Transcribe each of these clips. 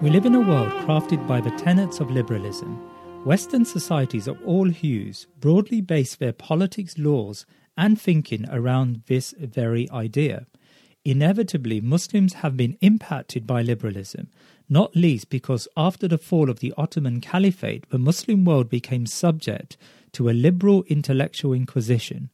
We live in a world crafted by the tenets of liberalism. Western societies of all hues broadly base their politics, laws, and thinking around this very idea. Inevitably, Muslims have been impacted by liberalism, not least because after the fall of the Ottoman Caliphate, the Muslim world became subject to a liberal intellectual inquisition.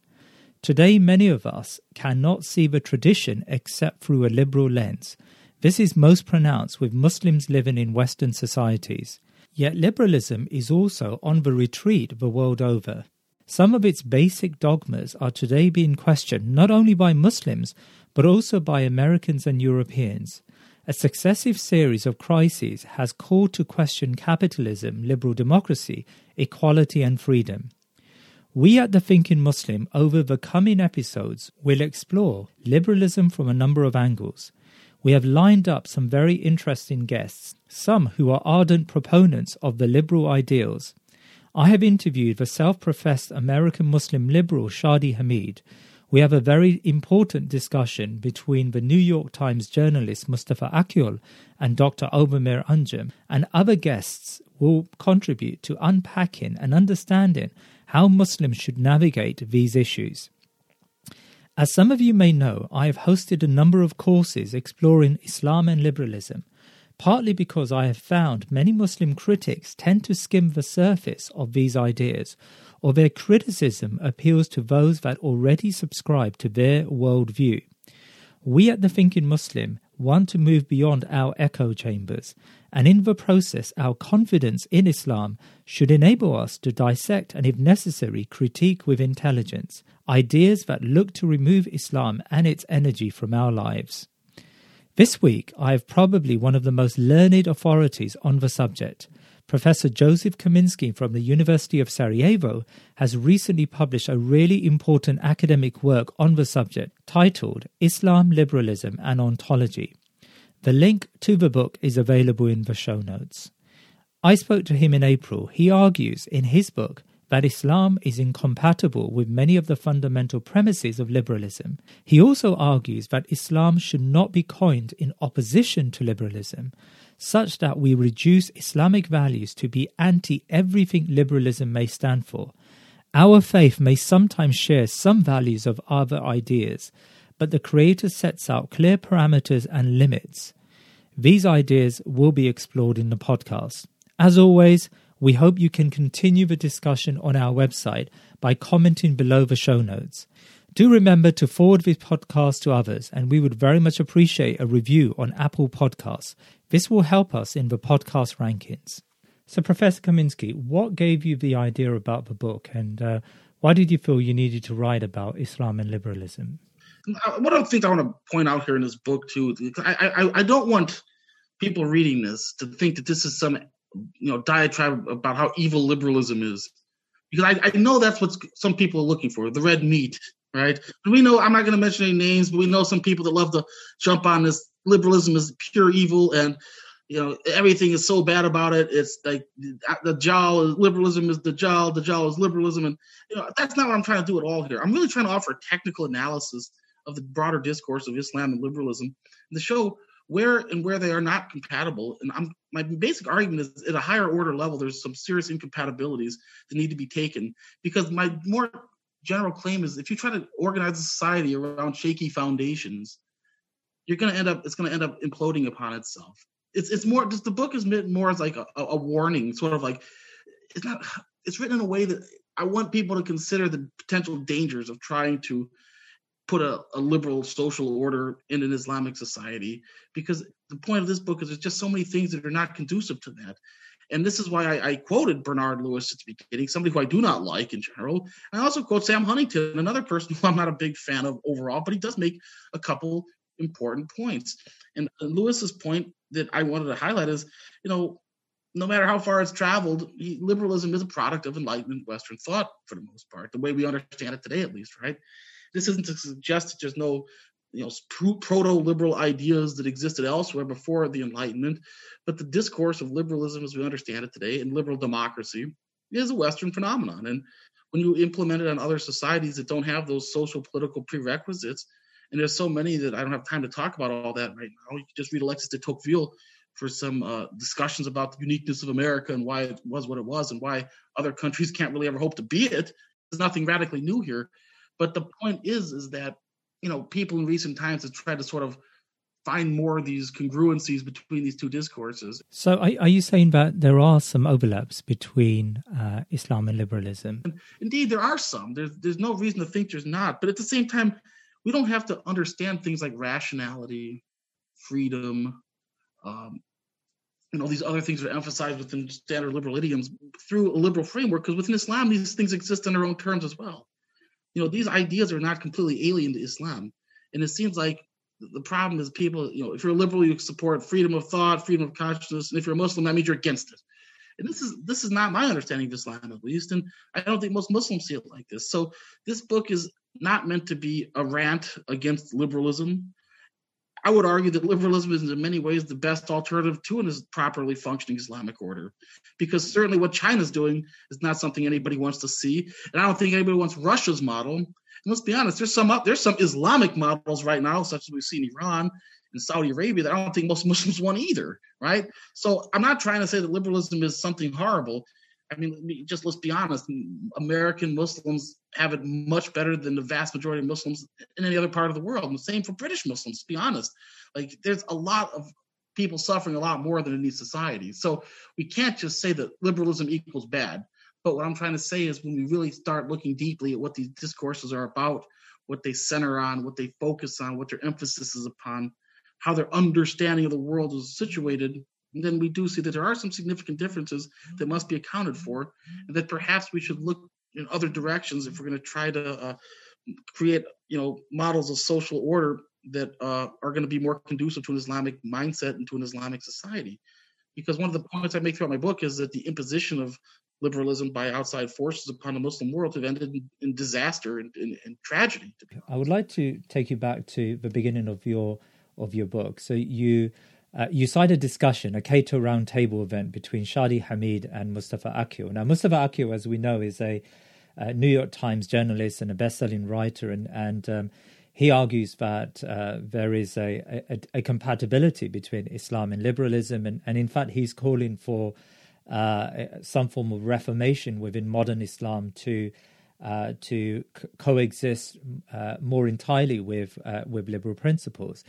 Today, many of us cannot see the tradition except through a liberal lens. This is most pronounced with Muslims living in Western societies. Yet liberalism is also on the retreat the world over. Some of its basic dogmas are today being questioned not only by Muslims, but also by Americans and Europeans. A successive series of crises has called to question capitalism, liberal democracy, equality and freedom. We at The Thinking Muslim, over the coming episodes, will explore liberalism from a number of angles. We have lined up some very interesting guests, some who are ardent proponents of the liberal ideals. I have interviewed the self-professed American Muslim liberal Shadi Hamid. We have a very important discussion between the New York Times journalist Mustafa Akyol and Dr. Ovamir Anjum, and other guests will contribute to unpacking and understanding how Muslims should navigate these issues. As some of you may know, I have hosted a number of courses exploring Islam and liberalism, partly because I have found many Muslim critics tend to skim the surface of these ideas, or their criticism appeals to those that already subscribe to their worldview. We at The Thinking Muslim want to move beyond our echo chambers, and in the process our confidence in Islam should enable us to dissect and, if necessary, critique with intelligence ideas that look to remove Islam and its energy from our lives. This week, I have probably one of the most learned authorities on the subject. Professor Joseph Kaminsky from the University of Sarajevo has recently published a really important academic work on the subject titled Islam, Liberalism and Ontology. The link to the book is available in the show notes. I spoke to him in April. He argues in his book that Islam is incompatible with many of the fundamental premises of liberalism. He also argues that Islam should not be coined in opposition to liberalism, such that we reduce Islamic values to be anti-everything liberalism may stand for. Our faith may sometimes share some values of other ideas, but the Creator sets out clear parameters and limits. These ideas will be explored in the podcast. As always, we hope you can continue the discussion on our website by commenting below the show notes. Do remember to forward this podcast to others, and we would very much appreciate a review on Apple Podcasts. This will help us in the podcast rankings. So, Professor Kaminsky, what gave you the idea about the book, and why did you feel you needed to write about Islam and liberalism? One of the things I want to point out here in this book, too, I don't want people reading this to think that this is some diatribe about how evil liberalism is, because I know that's what some people are looking for, the red meat, right? But we know, I'm not going to mention any names, but we know some people that love to jump on this. Liberalism is pure evil, and everything is so bad about it. It's like Dajjal, liberalism is Dajjal, Dajjal is liberalism, and that's not what I'm trying to do at all here. I'm really trying to offer a technical analysis of the broader discourse of Islam and liberalism, and to show where they are not compatible. And my basic argument is, at a higher order level, there's some serious incompatibilities that need to be taken, because my more general claim is, if you try to organize a society around shaky foundations, it's going to end up imploding upon itself. It's more just, the book is meant more as like a warning, sort of like, it's written in a way that I want people to consider the potential dangers of trying to put a liberal social order in an Islamic society, because the point of this book is there's just so many things that are not conducive to that. And this is why I quoted Bernard Lewis at the beginning, somebody who I do not like in general. And I also quote Sam Huntington, another person who I'm not a big fan of overall, but he does make a couple important points. And Lewis's point that I wanted to highlight is, no matter how far it's traveled, liberalism is a product of Enlightenment Western thought for the most part, the way we understand it today, at least, right? This isn't to suggest that there's no, proto-liberal ideas that existed elsewhere before the Enlightenment, but the discourse of liberalism as we understand it today and liberal democracy is a Western phenomenon. And when you implement it on other societies that don't have those social political prerequisites, and there's so many that I don't have time to talk about all that right now, you can just read Alexis de Tocqueville for some discussions about the uniqueness of America and why it was what it was and why other countries can't really ever hope to be it. There's nothing radically new here. But the point is that, you know, people in recent times have tried to sort of find more of these congruencies between these two discourses. So are you saying that there are some overlaps between Islam and liberalism? Indeed, there are some. There's no reason to think there's not. But at the same time, we don't have to understand things like rationality, freedom, these other things that are emphasized within standard liberal idioms through a liberal framework, because within Islam, these things exist on their own terms as well. You know, these ideas are not completely alien to Islam. And it seems like the problem is people, you know, if you're a liberal, you support freedom of thought, freedom of consciousness. And if you're a Muslim, that means you're against it. And this is not my understanding of Islam, at least. And I don't think most Muslims see it like this. So this book is not meant to be a rant against liberalism. I would argue that liberalism is in many ways the best alternative to a properly functioning Islamic order, because certainly what China's doing is not something anybody wants to see. And I don't think anybody wants Russia's model. And let's be honest, there's some Islamic models right now, such as we see in Iran and Saudi Arabia, that I don't think most Muslims want either, right? So I'm not trying to say that liberalism is something horrible. I mean, just let's be honest, American Muslims have it much better than the vast majority of Muslims in any other part of the world. And the same for British Muslims, to be honest. Like, there's a lot of people suffering a lot more than in these societies. So we can't just say that liberalism equals bad. But what I'm trying to say is when we really start looking deeply at what these discourses are about, what they center on, what they focus on, what their emphasis is upon, how their understanding of the world is situated, and then we do see that there are some significant differences that must be accounted for, and that perhaps we should look in other directions if we're going to try to create, you know, models of social order that are going to be more conducive to an Islamic mindset and to an Islamic society. Because one of the points I make throughout my book is that the imposition of liberalism by outside forces upon the Muslim world have ended in disaster and tragedy. I would like to take you back to the beginning of your book. So you cite a discussion, a Cato roundtable event between Shadi Hamid and Mustafa Akyol. Now, Mustafa Akyol, as we know, is a New York Times journalist and a best-selling writer, and he argues that there is a compatibility between Islam and liberalism, and in fact, he's calling for some form of reformation within modern Islam to coexist more entirely with liberal principles.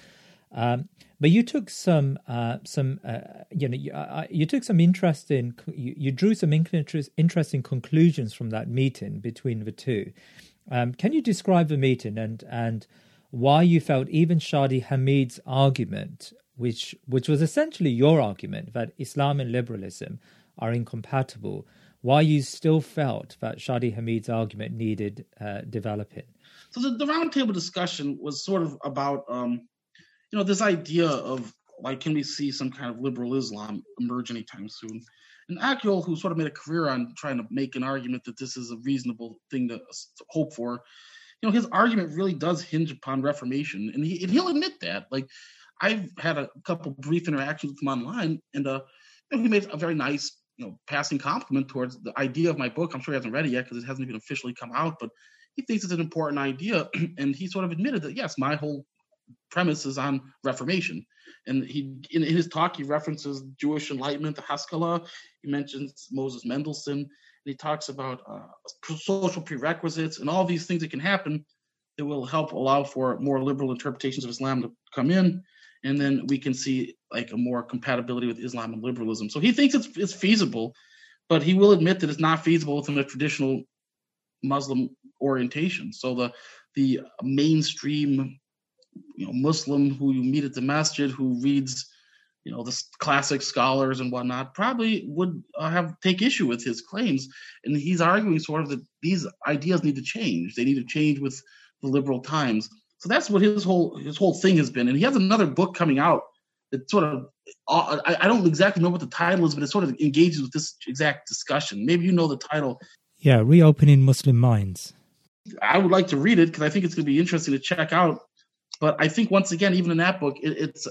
But you took some interesting conclusions from that meeting between the two. Can you describe the meeting and why you felt even Shadi Hamid's argument, which was essentially your argument that Islam and liberalism are incompatible, why you still felt that Shadi Hamid's argument needed developing? So the roundtable discussion was sort of about this idea of, like, can we see some kind of liberal Islam emerge anytime soon? And Akyol, who sort of made a career on trying to make an argument that this is a reasonable thing to hope for, you know, his argument really does hinge upon reformation. And he'll admit that. Like, I've had a couple brief interactions with him online, and he made a very nice, passing compliment towards the idea of my book. I'm sure he hasn't read it yet because it hasn't even officially come out, but he thinks it's an important idea. And he sort of admitted that, yes, my whole premise is on reformation, and he in his talk he references Jewish Enlightenment, the Haskalah. He mentions Moses Mendelssohn, and he talks about social prerequisites and all these things that can happen that will help allow for more liberal interpretations of Islam to come in, and then we can see like a more compatibility with Islam and liberalism. So he thinks it's feasible, but he will admit that it's not feasible within a traditional Muslim orientation. So the mainstream Muslim who you meet at the masjid, who reads, the classic scholars and whatnot, probably would take issue with his claims. And he's arguing sort of that these ideas need to change. They need to change with the liberal times. So that's what his whole thing has been. And he has another book coming out that sort of, I don't exactly know what the title is, but it sort of engages with this exact discussion. Maybe you know the title. Yeah, Reopening Muslim Minds. I would like to read it because I think it's going to be interesting to check out. But I think, once again, even in that book, it's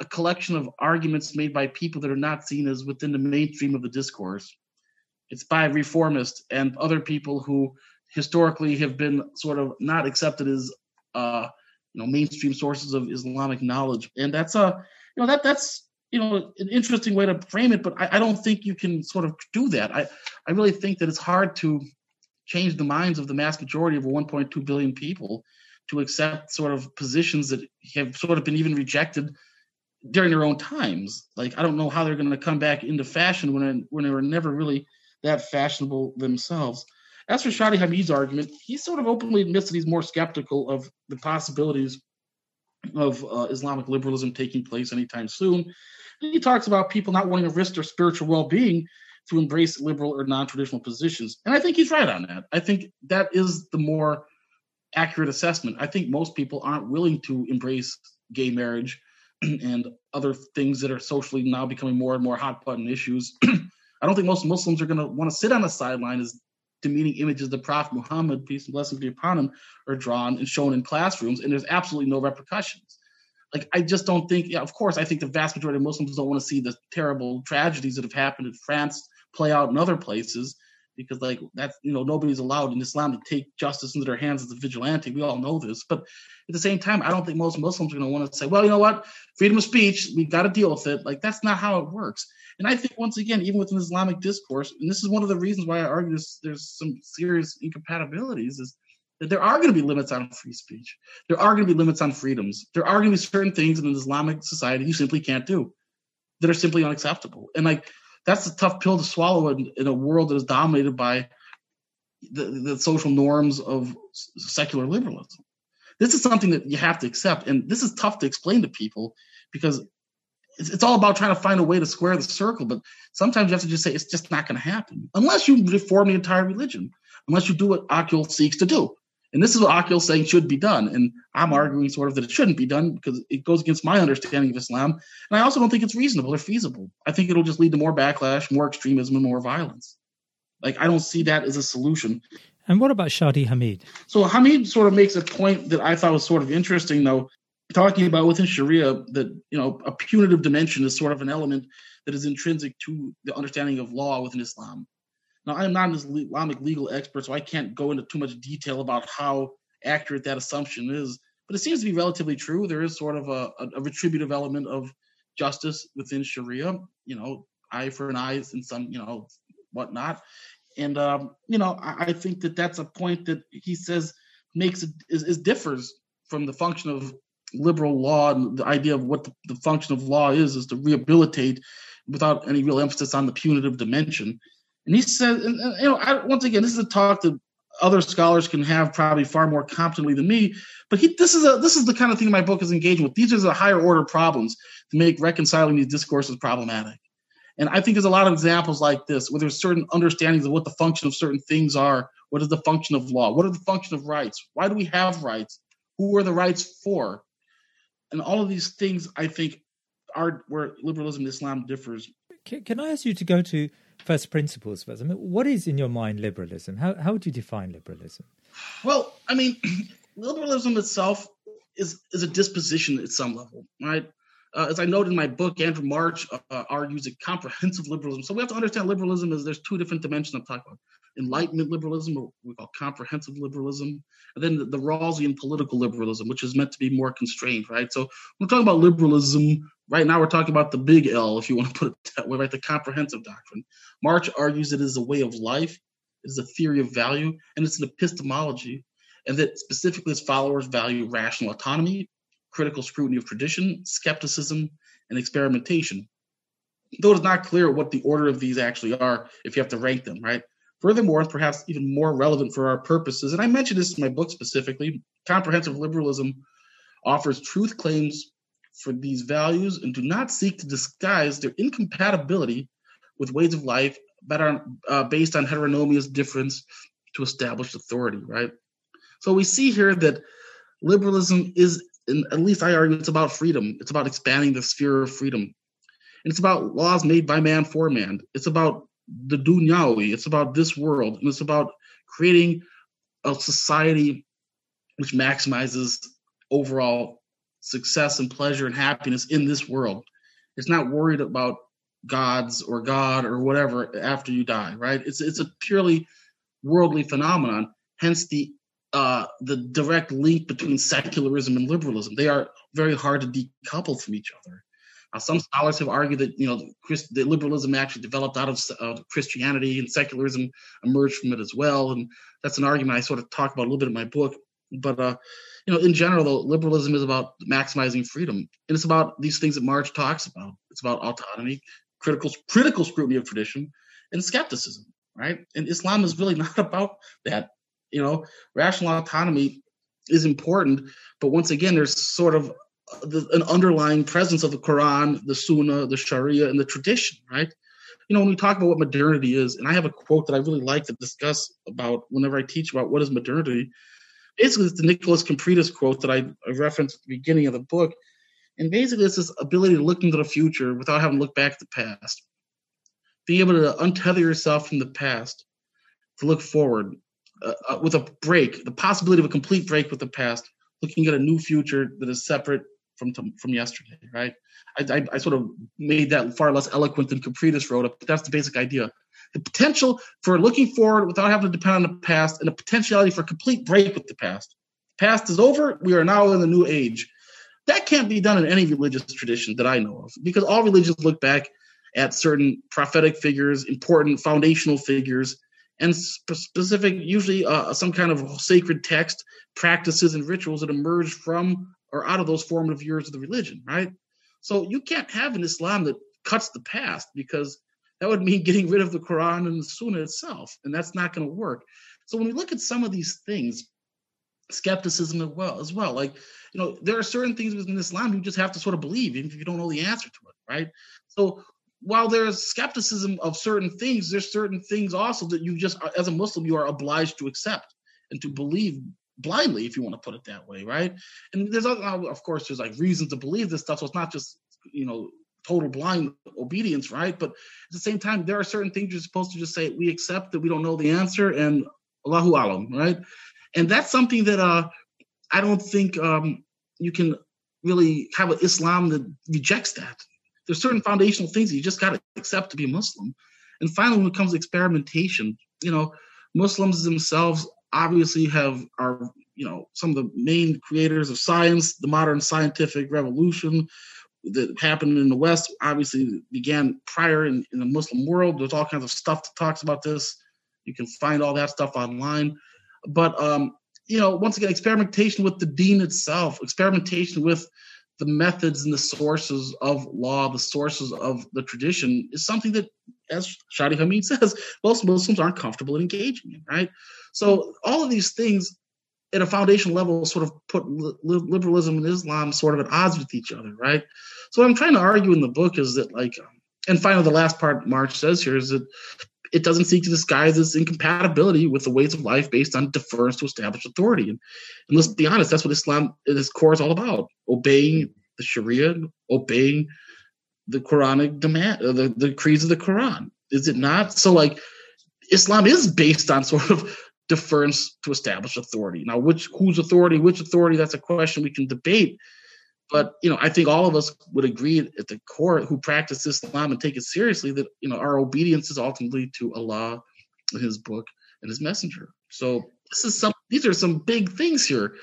a collection of arguments made by people that are not seen as within the mainstream of the discourse. It's by reformists and other people who historically have been sort of not accepted as, mainstream sources of Islamic knowledge. And that's an interesting way to frame it, but I don't think you can sort of do that. I really think that it's hard to change the minds of the mass majority of 1.2 billion people to accept sort of positions that have sort of been even rejected during their own times. Like, I don't know how they're going to come back into fashion when they were never really that fashionable themselves. As for Shadi Hamid's argument, he sort of openly admits that he's more skeptical of the possibilities of Islamic liberalism taking place anytime soon. And he talks about people not wanting to risk their spiritual well-being to embrace liberal or non-traditional positions. And I think he's right on that. I think that is the more accurate assessment. I think most people aren't willing to embrace gay marriage and other things that are socially now becoming more and more hot-button issues. I don't think most Muslims are going to want to sit on the sideline as demeaning images of the Prophet Muhammad, peace and blessings be upon him, are drawn and shown in classrooms, and there's absolutely no repercussions. Like, I just don't think, of course, I think the vast majority of Muslims don't want to see the terrible tragedies that have happened in France play out in other places, because like that's, nobody's allowed in Islam to take justice into their hands as a vigilante. We all know this. But at the same time, I don't think most Muslims are going to want to say, well, you know what, freedom of speech, we've got to deal with it. Like, that's not how it works. And I think, once again, even within Islamic discourse, and this is one of the reasons why I argue there's some serious incompatibilities, is that there are going to be limits on free speech. There are going to be limits on freedoms. There are going to be certain things in an Islamic society you simply can't do, that are simply unacceptable. And like, that's a tough pill to swallow in a world that is dominated by the social norms of secular liberalism. This is something that you have to accept, and this is tough to explain to people, because it's all about trying to find a way to square the circle, but sometimes you have to just say it's just not going to happen, unless you reform the entire religion, unless you do what Akyol seeks to do. And this is what Akyol's saying should be done, and I'm arguing sort of that it shouldn't be done because it goes against my understanding of Islam, and I also don't think it's reasonable or feasible. I think it'll just lead to more backlash, more extremism, and more violence. Like, I don't see that as a solution. And what about Shadi Hamid? So Hamid sort of makes a point that I thought was sort of interesting, though, talking about within Sharia that, a punitive dimension is sort of an element that is intrinsic to the understanding of law within Islam. Now, I'm not an Islamic legal expert, so I can't go into too much detail about how accurate that assumption is, but it seems to be relatively true. There is sort of a retributive element of justice within Sharia, eye for an eye and some, whatnot. And, I think that that's a point that he says makes it is differs from the function of liberal law, and the idea of what the function of law is to rehabilitate without any real emphasis on the punitive dimension. And he says, once again, this is a talk that other scholars can have probably far more competently than me, but this is the kind of thing my book is engaging with. These are the higher order problems that make reconciling these discourses problematic. And I think there's a lot of examples like this, where there's certain understandings of what the function of certain things are. What is the function of law? What are the function of rights? Why do we have rights? Who are the rights for? And all of these things, I think, are where liberalism and Islam differs. Can I ask you to go to first principles? I mean, what is in your mind liberalism? How do you define liberalism? Well, I mean, liberalism itself is a disposition at some level, right? As I note in my book, Andrew March argues a comprehensive liberalism. So we have to understand liberalism as there's two different dimensions I'm talking about. Enlightenment liberalism, or what we call comprehensive liberalism, and then the Rawlsian political liberalism, which is meant to be more constrained, right? So when we're talking about liberalism, right now we're talking about the big L, if you want to put it that way, right? The comprehensive doctrine. March argues it is a way of life, it is a theory of value, and it's an epistemology, and that specifically its followers value rational autonomy, critical scrutiny of tradition, skepticism, and experimentation. Though it's not clear what the order of these actually are if you have to rank them, right? Furthermore, and perhaps even more relevant for our purposes, and I mentioned this in my book specifically, comprehensive liberalism offers truth claims for these values and do not seek to disguise their incompatibility with ways of life that are based on heteronomous difference to establish authority, right? So we see here that liberalism is, and at least I argue, it's about freedom. It's about expanding the sphere of freedom. And it's about laws made by man for man. It's about the dunyawi, it's about this world, and it's about creating a society which maximizes overall success and pleasure and happiness in this world. It's not worried about gods or God or whatever after you die, right? It's a purely worldly phenomenon, hence the direct link between secularism and liberalism. They are very hard to decouple from each other. Some scholars have argued that, that liberalism actually developed out of Christianity, and secularism emerged from it as well. And that's an argument I sort of talk about a little bit in my book. But, in general, though, liberalism is about maximizing freedom. And it's about these things that March talks about. It's about autonomy, critical scrutiny of tradition, and skepticism, right? And Islam is really not about that. Rational autonomy is important. But once again, there's sort of an underlying presence of the Quran, the Sunnah, the Sharia, and the tradition, right? When we talk about what modernity is, and I have a quote that I really like to discuss about whenever I teach about what is modernity. Basically, it's the Nicholas Campritis quote that I referenced at the beginning of the book. And basically, it's this ability to look into the future without having to look back at the past. Being able to untether yourself from the past, to look forward with a break, the possibility of a complete break with the past, looking at a new future that is separate from yesterday, right? I sort of made that far less eloquent than Campritis wrote it, but that's the basic idea. The potential for looking forward without having to depend on the past, and the potentiality for a complete break with the past. The past is over. We are now in the new age. That can't be done in any religious tradition that I know of, because all religions look back at certain prophetic figures, important foundational figures, and specific, usually some kind of sacred text, practices, and rituals that emerge from or out of those formative years of the religion, right? So you can't have an Islam that cuts the past, because that would mean getting rid of the Quran and the Sunnah itself, and that's not going to work. So when we look at some of these things, skepticism as well, like, there are certain things within Islam you just have to sort of believe, even if you don't know the answer to it, right? So while there's skepticism of certain things, there's certain things also that you just, as a Muslim, you are obliged to accept and to believe blindly, if you want to put it that way, right? And there's, of course, there's like reason to believe this stuff, so it's not just, total blind obedience, right? But at the same time, there are certain things you're supposed to just say, we accept that we don't know the answer, and Allahu Alam, right? And that's something that I don't think you can really have an Islam that rejects that. There's certain foundational things that you just got to accept to be Muslim. And finally, when it comes to experimentation, Muslims themselves obviously are some of the main creators of science. The modern scientific revolution that happened in the West obviously began prior in the Muslim world. There's all kinds of stuff that talks about this. You can find all that stuff online. But, once again, experimentation with the deen itself, experimentation with the methods and the sources of law, the sources of the tradition, is something that, as Shadi Hamid says, most Muslims aren't comfortable in engaging in, right? So all of these things at a foundational level sort of put liberalism and Islam sort of at odds with each other, right? So what I'm trying to argue in the book is that, and finally the last part March says here is that it doesn't seek to disguise its incompatibility with the ways of life based on deference to established authority. And let's be honest, that's what Islam at its core is all about, obeying the Sharia, obeying the Quranic demand, the decrees of the Quran. Is it not? So, Islam is based on sort of deference to established authority. Now, whose authority, that's a question we can debate. But, I think all of us would agree at the core who practice Islam and take it seriously that, our obedience is ultimately to Allah and his book and his messenger. So these are some big things here.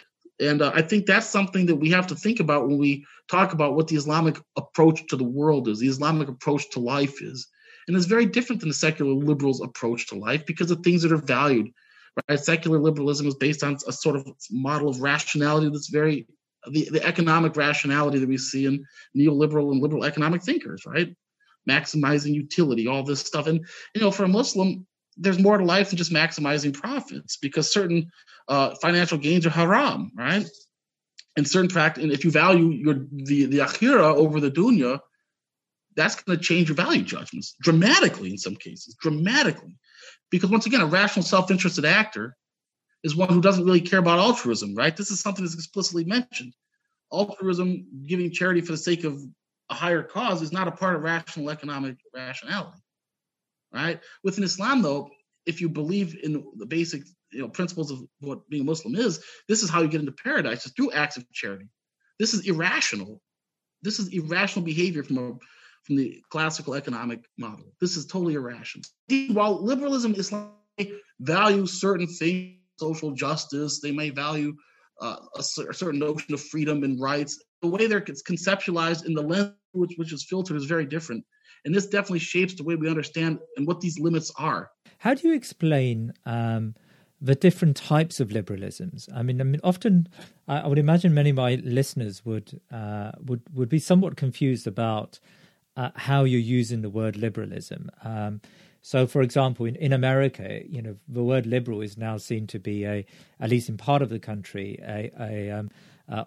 And I think that's something that we have to think about when we talk about what the Islamic approach to the world is, the Islamic approach to life is. And it's very different than the secular liberals' approach to life because of things that are valued, right? Secular liberalism is based on a sort of model of rationality that's very the economic rationality that we see in neoliberal and liberal economic thinkers, right? Maximizing utility, all this stuff. And, for a Muslim, there's more to life than just maximizing profits because certain financial gains are haram, right? And if you value the akhirah over the dunya, that's going to change your value judgments dramatically in some cases, dramatically. Because once again, a rational self-interested actor is one who doesn't really care about altruism, right? This is something that's explicitly mentioned. Altruism, giving charity for the sake of a higher cause, is not a part of rational economic rationality, right? Within Islam, though, if you believe in the basic principles of what being a Muslim is, this is how you get into paradise, is through acts of charity. This is irrational. This is irrational behavior from the classical economic model. This is totally irrational. While liberalism, Islam values certain things, social justice, they may value a certain notion of freedom and rights the way they're conceptualized and the lens which is filtered is very different. And this definitely shapes the way we understand and what these limits are. How do you explain the different types of liberalisms? I mean, often I would imagine many of my listeners would be somewhat confused about how you're using the word liberalism. So, for example, in America, you know, the word liberal is now seen to be a, at least in part of the country,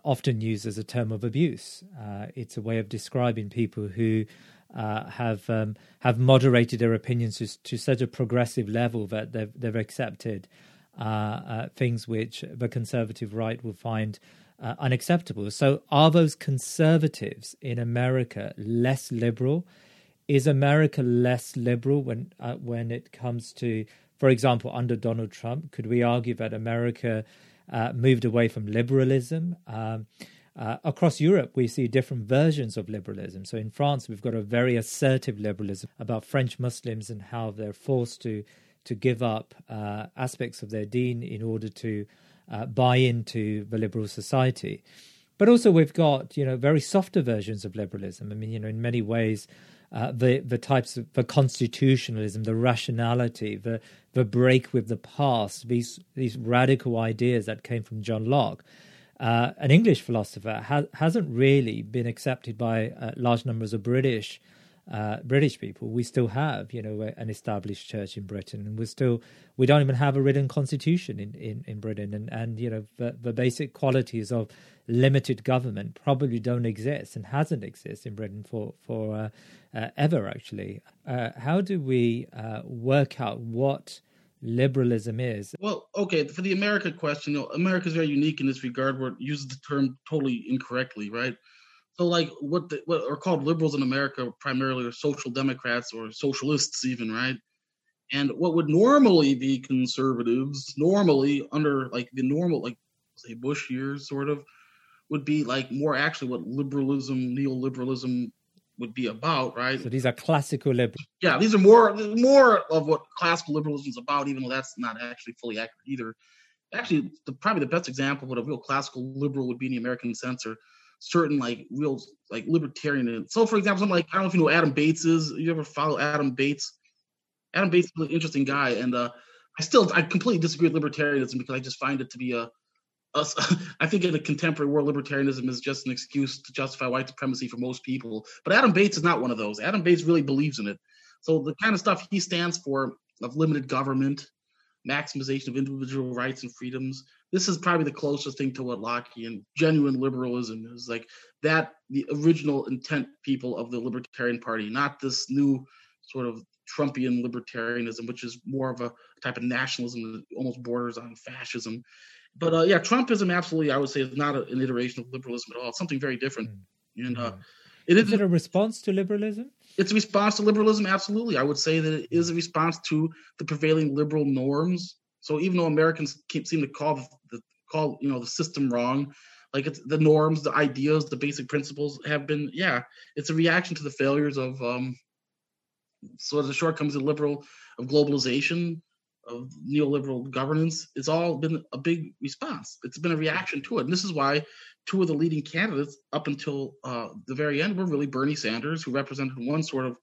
often used as a term of abuse. It's a way of describing people who have moderated their opinions to such a progressive level that they've accepted things which the conservative right will find unacceptable. So, are those conservatives in America less liberal? Is America less liberal when it comes to, for example, under Donald Trump? Could we argue that America moved away from liberalism? Across Europe, we see different versions of liberalism. So in France, we've got a very assertive liberalism about French Muslims and how they're forced to give up aspects of their deen in order to buy into the liberal society. But also we've got, you know, very softer versions of liberalism. I mean, you know, in many ways, the types of the constitutionalism, the rationality, the break with the past, these radical ideas that came from John Locke, an English philosopher, hasn't really been accepted by large numbers of British people. We still have, you know, an established church in Britain, and we don't even have a written constitution in Britain, and you know the basic qualities of limited government probably don't exist and hasn't existed in Britain for ever, actually. How do we work out what liberalism is? Well, okay, for the America question, you know, America is very unique in this regard where it uses the term totally incorrectly, right? So like what are called liberals in America primarily are social democrats or socialists even, right? And what would normally be conservatives, normally under like the normal, like say Bush years sort of, would be like more actually what liberalism, neoliberalism would be about, right? So these are classical liberals. Yeah, these are more of what classical liberalism is about, even though that's not actually fully accurate either. Actually, probably the best example of what a real classical liberal would be in the American sense are certain like real like libertarian. So for example, something like, I don't know if you know who Adam Bates is. You ever follow Adam Bates? Adam Bates is an interesting guy, and I completely disagree with libertarianism because I just find it to be I think in a contemporary world, libertarianism is just an excuse to justify white supremacy for most people. But Adam Bates is not one of those. Adam Bates really believes in it. So the kind of stuff he stands for of limited government, maximization of individual rights and freedoms, this is probably the closest thing to what Lockean genuine liberalism is, like that the original intent people of the Libertarian Party, not this new sort of Trumpian libertarianism, which is more of a type of nationalism that almost borders on fascism. But yeah, Trumpism absolutely, I would say, is not an iteration of liberalism at all. It's something very different. And is it a response to liberalism? It's a response to liberalism, absolutely. I would say that it is a response to the prevailing liberal norms. So even though Americans seem to call you know the system wrong, like it's the norms, the ideas, the basic principles have been, yeah, it's a reaction to the failures of sort of the shortcomings of globalization. Of neoliberal governance. It's all been a big response. It's been a reaction to it. And this is why two of the leading candidates up until the very end were really Bernie Sanders, who represented one sort of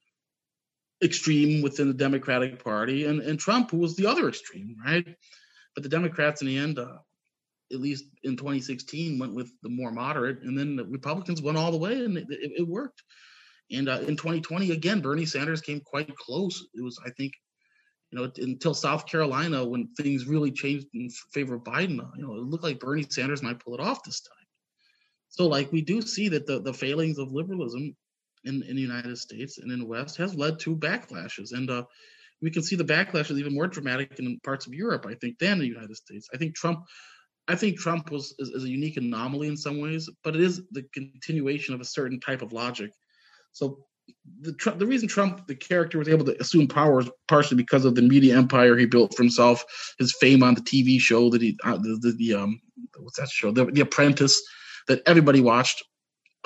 extreme within the Democratic Party, and Trump, who was the other extreme, right? But the Democrats in the end, at least in 2016, went with the more moderate, and then the Republicans went all the way, and it worked. And in 2020, again, Bernie Sanders came quite close. It was, I think, you know, until South Carolina, when things really changed in favor of Biden, you know, it looked like Bernie Sanders might pull it off this time. So, like, we do see that the failings of liberalism in the United States and in the West has led to backlashes. And we can see the backlashes even more dramatic in parts of Europe, I think, than the United States. I think Trump is a unique anomaly in some ways, but it is the continuation of a certain type of logic. So the reason Trump, the character, was able to assume power is partially because of the media empire he built for himself, his fame on the TV show that he, what's that show? The Apprentice, that everybody watched.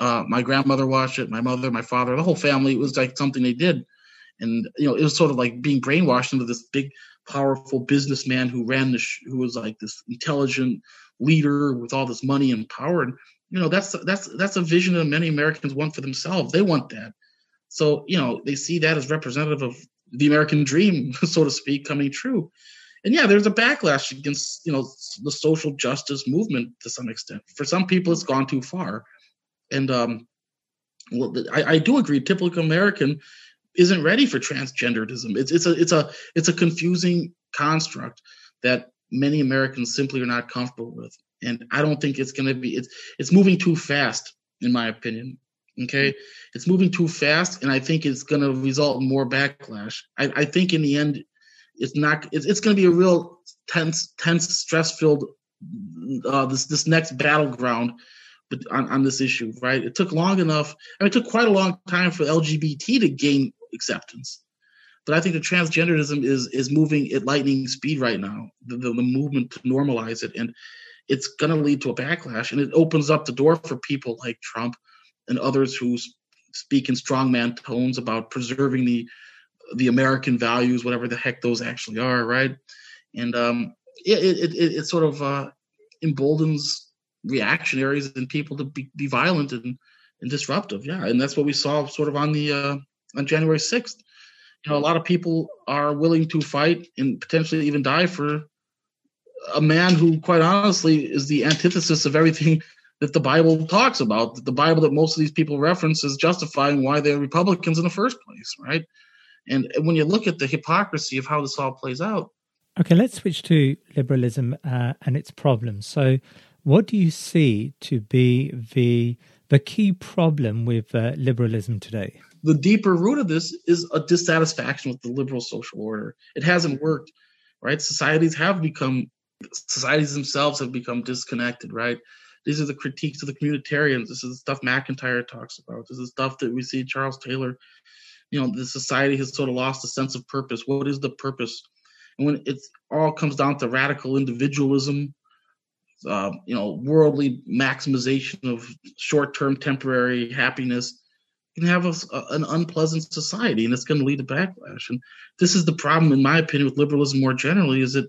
My grandmother watched it, my mother, my father, the whole family. It was like something they did. And, you know, it was sort of like being brainwashed into this big, powerful businessman who who was like this intelligent leader with all this money and power. And you know, that's a vision that many Americans want for themselves. They want that. So, you know, they see that as representative of the American dream, so to speak, coming true. And yeah, there's a backlash against, you know, the social justice movement to some extent. For some people, it's gone too far. And well, I do agree. Typical American isn't ready for transgenderism. It's a confusing construct that many Americans simply are not comfortable with. And I don't think it's going to be. It's moving too fast, in my opinion. Okay, it's moving too fast, and I think it's going to result in more backlash. I think in the end, it's not. It's going to be a real tense, stress-filled this next battleground on this issue, right? It took long enough. I mean, it took quite a long time for LGBT to gain acceptance, but I think the transgenderism is moving at lightning speed right now. The movement to normalize it, and it's going to lead to a backlash, and it opens up the door for people like Trump and others who speak in strongman tones about preserving the American values, whatever the heck those actually are, right? And it sort of emboldens reactionaries and people to be violent and disruptive, yeah. And that's what we saw sort of on the on January 6th. You know, a lot of people are willing to fight and potentially even die for a man who, quite honestly, is the antithesis of everything that the Bible talks about, that the Bible that most of these people reference is justifying why they're Republicans in the first place, right? And when you look at the hypocrisy of how this all plays out. Okay, let's switch to liberalism and its problems. So what do you see to be the key problem with liberalism today? The deeper root of this is a dissatisfaction with the liberal social order. It hasn't worked, right? Societies themselves have become disconnected, right? These are the critiques of the communitarians. This is the stuff McIntyre talks about. This is stuff that we see Charles Taylor. You know, the society has sort of lost a sense of purpose. What is the purpose? And when it all comes down to radical individualism, you know, worldly maximization of short-term temporary happiness, you can have an unpleasant society, and it's going to lead to backlash. And this is the problem, in my opinion, with liberalism more generally, is that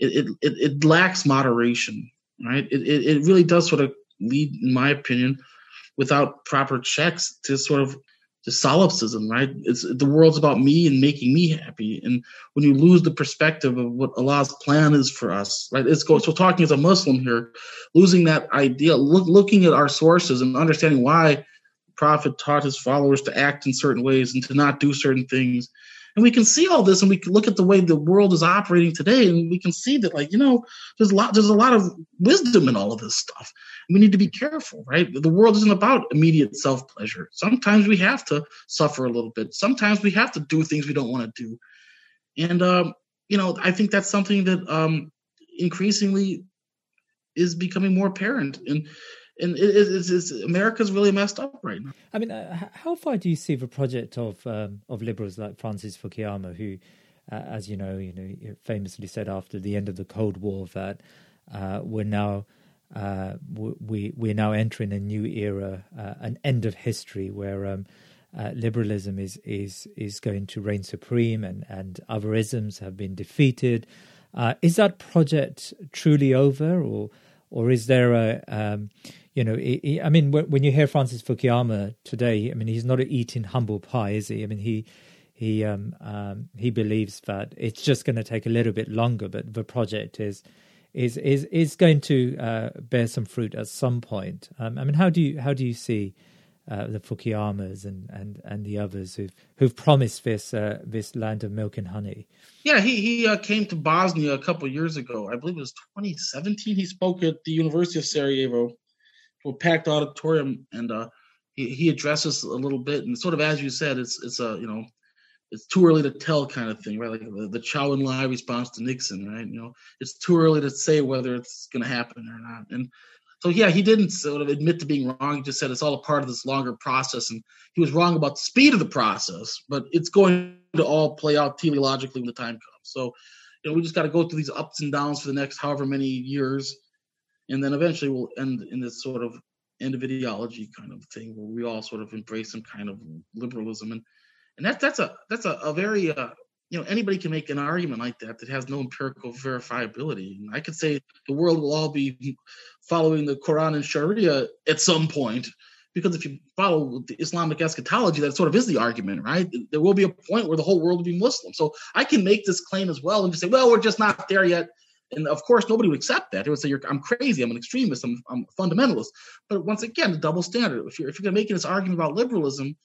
it lacks moderation, right? It really does sort of lead, in my opinion, without proper checks to sort of to solipsism, right? It's the world's about me and making me happy. And when you lose the perspective of what Allah's plan is for us, right? So talking as a Muslim here, losing that idea, looking at our sources and understanding why the Prophet taught his followers to act in certain ways and to not do certain things. And we can see all this, and we can look at the way the world is operating today, and we can see that, like, you know, there's a lot of wisdom in all of this stuff. We need to be careful, right? The world isn't about immediate self-pleasure. Sometimes we have to suffer a little bit. Sometimes we have to do things we don't want to do. And, you know, I think that's something that increasingly is becoming more apparent. And America's really messed up right now. I mean, how far do you see the project of liberals like Francis Fukuyama, who, as you know, famously said after the end of the Cold War that we're now entering a new era, an end of history where liberalism is going to reign supreme, and other isms have been defeated. Is that project truly over, or is there a I mean, when you hear Francis Fukuyama today, I mean, he's not eating humble pie, is he? I mean, he believes that it's just going to take a little bit longer, but the project is going to bear some fruit at some point. I mean, how do you see the Fukuyamas and the others who've promised this this land of milk and honey? Yeah, he came to Bosnia a couple of years ago. I believe it was 2017. He spoke at the University of Sarajevo, a packed auditorium, and he addresses a little bit, and sort of, as you said, it's you know, it's too early to tell kind of thing, right? Like the Chow and Lai response to Nixon, right? You know, it's too early to say whether it's going to happen or not. And so, yeah, he didn't sort of admit to being wrong. He just said it's all a part of this longer process, and he was wrong about the speed of the process, but it's going to all play out teleologically when the time comes. So, you know, we just got to go through these ups and downs for the next however many years, and then eventually we'll end in this sort of end of ideology kind of thing where we all sort of embrace some kind of liberalism. And that's a very you know, anybody can make an argument like that that has no empirical verifiability. And I could say the world will all be following the Quran and Sharia at some point, because if you follow the Islamic eschatology, that sort of is the argument, right? There will be a point where the whole world will be Muslim. So I can make this claim as well and just say, well, we're just not there yet. And of course, nobody would accept that. They would say, I'm crazy, I'm an extremist, I'm a fundamentalist. But once again, the double standard. If you're going to make this argument about liberalism,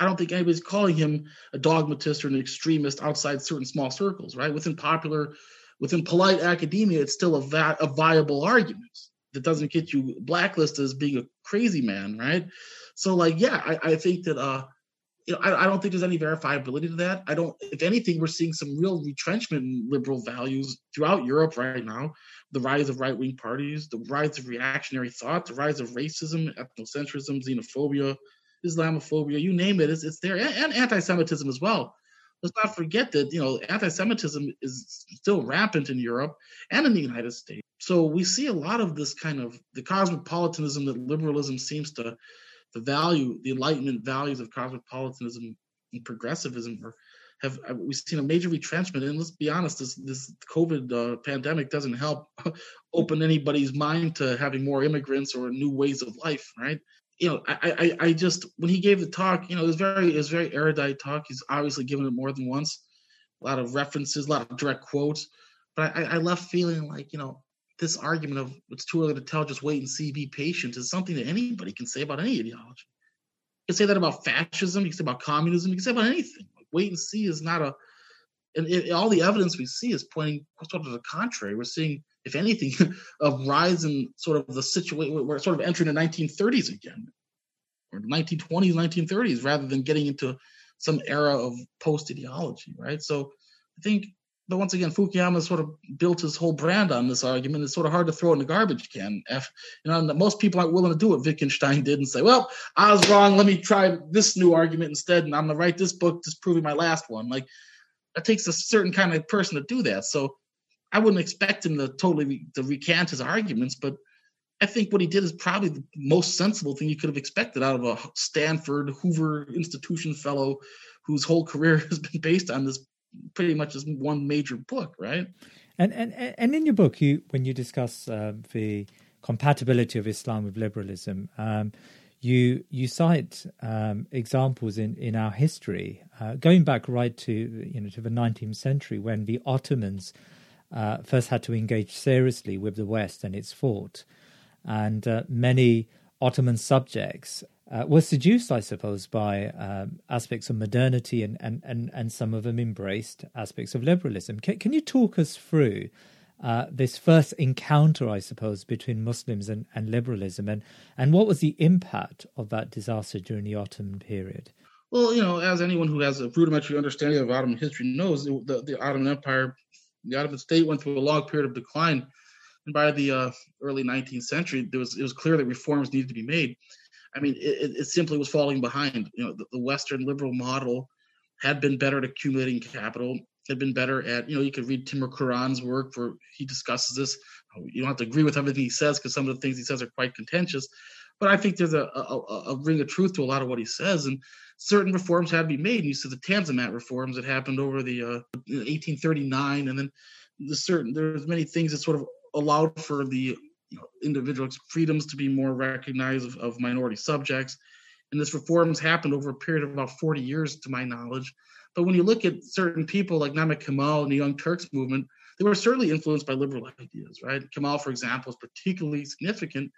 I don't think anybody's calling him a dogmatist or an extremist outside certain small circles, right? Within polite academia, it's still a viable argument that doesn't get you blacklisted as being a crazy man, right? So, like, yeah, I think that, I don't think there's any verifiability to that. If anything, we're seeing some real retrenchment in liberal values throughout Europe right now. The rise of right-wing parties, the rise of reactionary thought, the rise of racism, ethnocentrism, xenophobia, Islamophobia, you name it, it's there. And anti-Semitism as well. Let's not forget that, anti-Semitism is still rampant in Europe and in the United States. So we see a lot of this kind of the cosmopolitanism that liberalism seems to the Enlightenment values of cosmopolitanism and progressivism we've seen a major retrenchment. And let's be honest, this COVID pandemic doesn't help open anybody's mind to having more immigrants or new ways of life, right? I just, when he gave the talk, it was very erudite talk. He's obviously given it more than once, a lot of references, a lot of direct quotes. But I left feeling like, this argument of it's too early to tell, just wait and see, be patient, is something that anybody can say about any ideology. You can say that about fascism, you can say about communism, you can say about anything. Like, wait and see is not all the evidence we see is pointing sort of to the contrary. We're seeing, if anything, a rise in sort of the situation. We're sort of entering the 1930s again, or 1920s, 1930s, rather than getting into some era of post-ideology, right? So I think, but once again, Fukuyama sort of built his whole brand on this argument. It's sort of hard to throw in the garbage can. And most people aren't willing to do what Wittgenstein did and say, well, I was wrong, let me try this new argument instead, and I'm going to write this book disproving my last one. Like, that takes a certain kind of person to do that. So I wouldn't expect him to totally recant his arguments, but I think what he did is probably the most sensible thing you could have expected out of a Stanford Hoover Institution fellow whose whole career has been based on this pretty much as one major book, right? And in your book, when you discuss the compatibility of Islam with liberalism, you cite examples in our history, going back right to to the 19th century when the Ottomans first had to engage seriously with the West and its thought, and many Ottoman subjects were seduced, I suppose, by aspects of modernity and some of them embraced aspects of liberalism. Can you talk us through this first encounter, I suppose, between Muslims and liberalism, and what was the impact of that disaster during the Ottoman period? Well, as anyone who has a rudimentary understanding of Ottoman history knows, the Ottoman Empire, the Ottoman state went through a long period of decline. And by the early 19th century, it was clear that reforms needed to be made. I mean, it simply was falling behind. The Western liberal model had been better at accumulating capital, had been better at, you could read Timur Kuran's work where he discusses this. You don't have to agree with everything he says because some of the things he says are quite contentious. But I think there's a ring of truth to a lot of what he says. And certain reforms had to be made. And you see the Tanzimat reforms that happened over the 1839. And then there's many things that sort of allowed for the individual freedoms to be more recognized of minority subjects. And this reforms happened over a period of about 40 years, to my knowledge. But when you look at certain people like Namık Kemal and the Young Turks movement, they were certainly influenced by liberal ideas, right? Kemal, for example, is particularly significant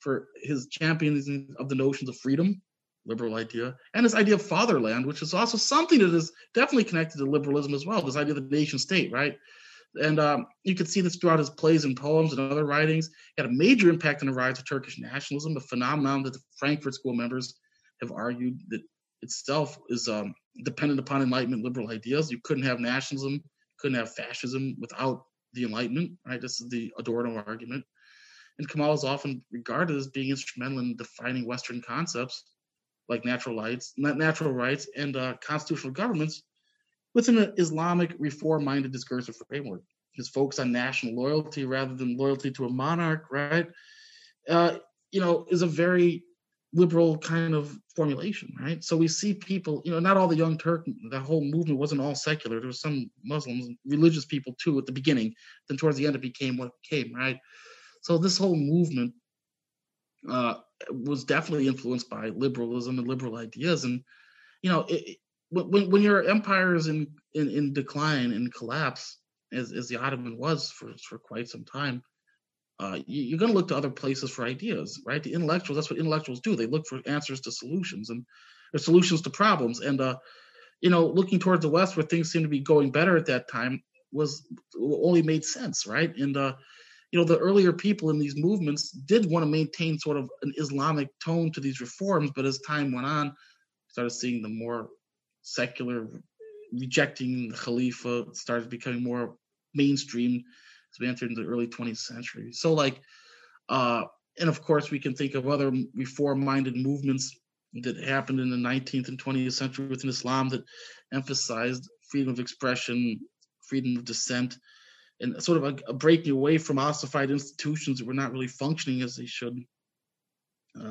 for his championing of the notions of freedom, liberal idea, and his idea of fatherland, which is also something that is definitely connected to liberalism as well, this idea of the nation state, right? And you could see this throughout his plays and poems and other writings. It had a major impact on the rise of Turkish nationalism, a phenomenon that the Frankfurt School members have argued that itself is dependent upon Enlightenment liberal ideas. You couldn't have nationalism, couldn't have fascism without the Enlightenment, right? This is the Adorno argument. And Kemal is often regarded as being instrumental in defining Western concepts like natural rights, and constitutional governments within an Islamic reform-minded discursive framework. His focus on national loyalty rather than loyalty to a monarch, right, is a very liberal kind of formulation, right? So we see people, you know, not all the Young Turk, the whole movement wasn't all secular. There were some Muslims, religious people too at the beginning. Then towards the end, it became what it became, right? So this whole movement was definitely influenced by liberalism and liberal ideas. And, you know, when your empire is in decline and collapse, as the Ottoman was for quite some time, you're going to look to other places for ideas, right? The intellectuals, that's what intellectuals do. They look for answers to solutions and or solutions to problems. And, you know, looking towards the West where things seemed to be going better at that time was only made sense, right? And, you know, the earlier people in these movements did want to maintain sort of an Islamic tone to these reforms. But as time went on, we started seeing the more secular rejecting the Khalifa started becoming more mainstream. We entered into the early 20th century. So like, and of course we can think of other reform-minded movements that happened in the 19th and 20th century within Islam that emphasized freedom of expression, freedom of dissent, and sort of a breaking away from ossified institutions that were not really functioning as they should. With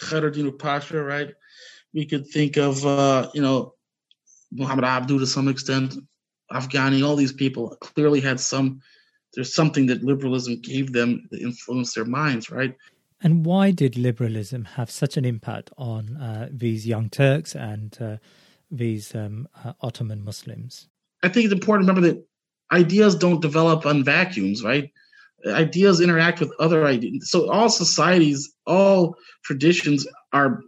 Khadr Dinu Pasha, right? We could think of, you know, Muhammad Abduh to some extent, Afghani, all these people clearly had some there's something that liberalism gave them that influenced their minds, right? And why did liberalism have such an impact on these Young Turks and these Ottoman Muslims? I think it's important to remember that ideas don't develop on vacuums, right? Ideas interact with other ideas. So all societies, all traditions are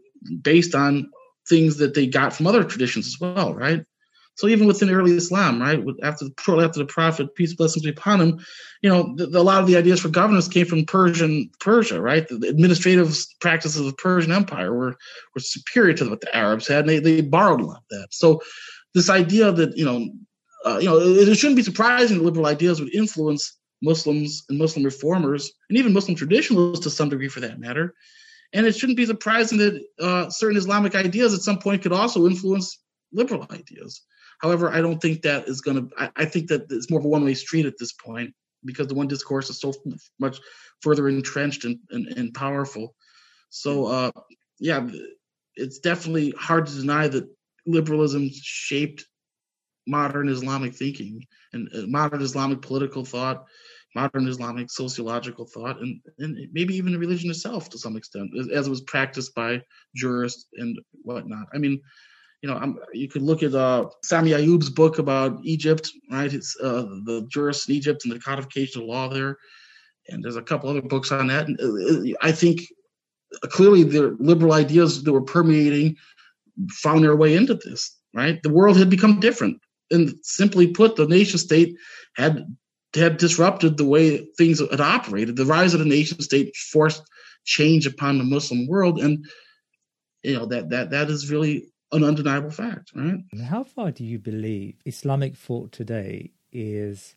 based on things that they got from other traditions as well, right? So even within early Islam, right, after the Prophet, peace and blessings be upon him, you know, a lot of the ideas for governance came from Persia, right? The administrative practices of the Persian Empire were superior to what the Arabs had, and they borrowed a lot of that. So this idea that, it shouldn't be surprising that liberal ideas would influence Muslims and Muslim reformers, and even Muslim traditionalists to some degree for that matter. And it shouldn't be surprising that certain Islamic ideas at some point could also influence liberal ideas. However, I don't think that is going to – I think that it's more of a one-way street at this point because the one discourse is so much further entrenched and powerful. So, it's definitely hard to deny that liberalism shaped modern Islamic thinking and modern Islamic political thought, modern Islamic sociological thought, and maybe even the religion itself to some extent as it was practiced by jurists and whatnot. I mean – you know, you could look at Sami Ayoub's book about Egypt, right? It's the jurists in Egypt and the codification of law there. And there's a couple other books on that. And, I think clearly the liberal ideas that were permeating found their way into this, right? The world had become different. And simply put, the nation state had disrupted the way things had operated. The rise of the nation state forced change upon the Muslim world. And, you know, that is really an undeniable fact, right? How far do you believe Islamic thought today is,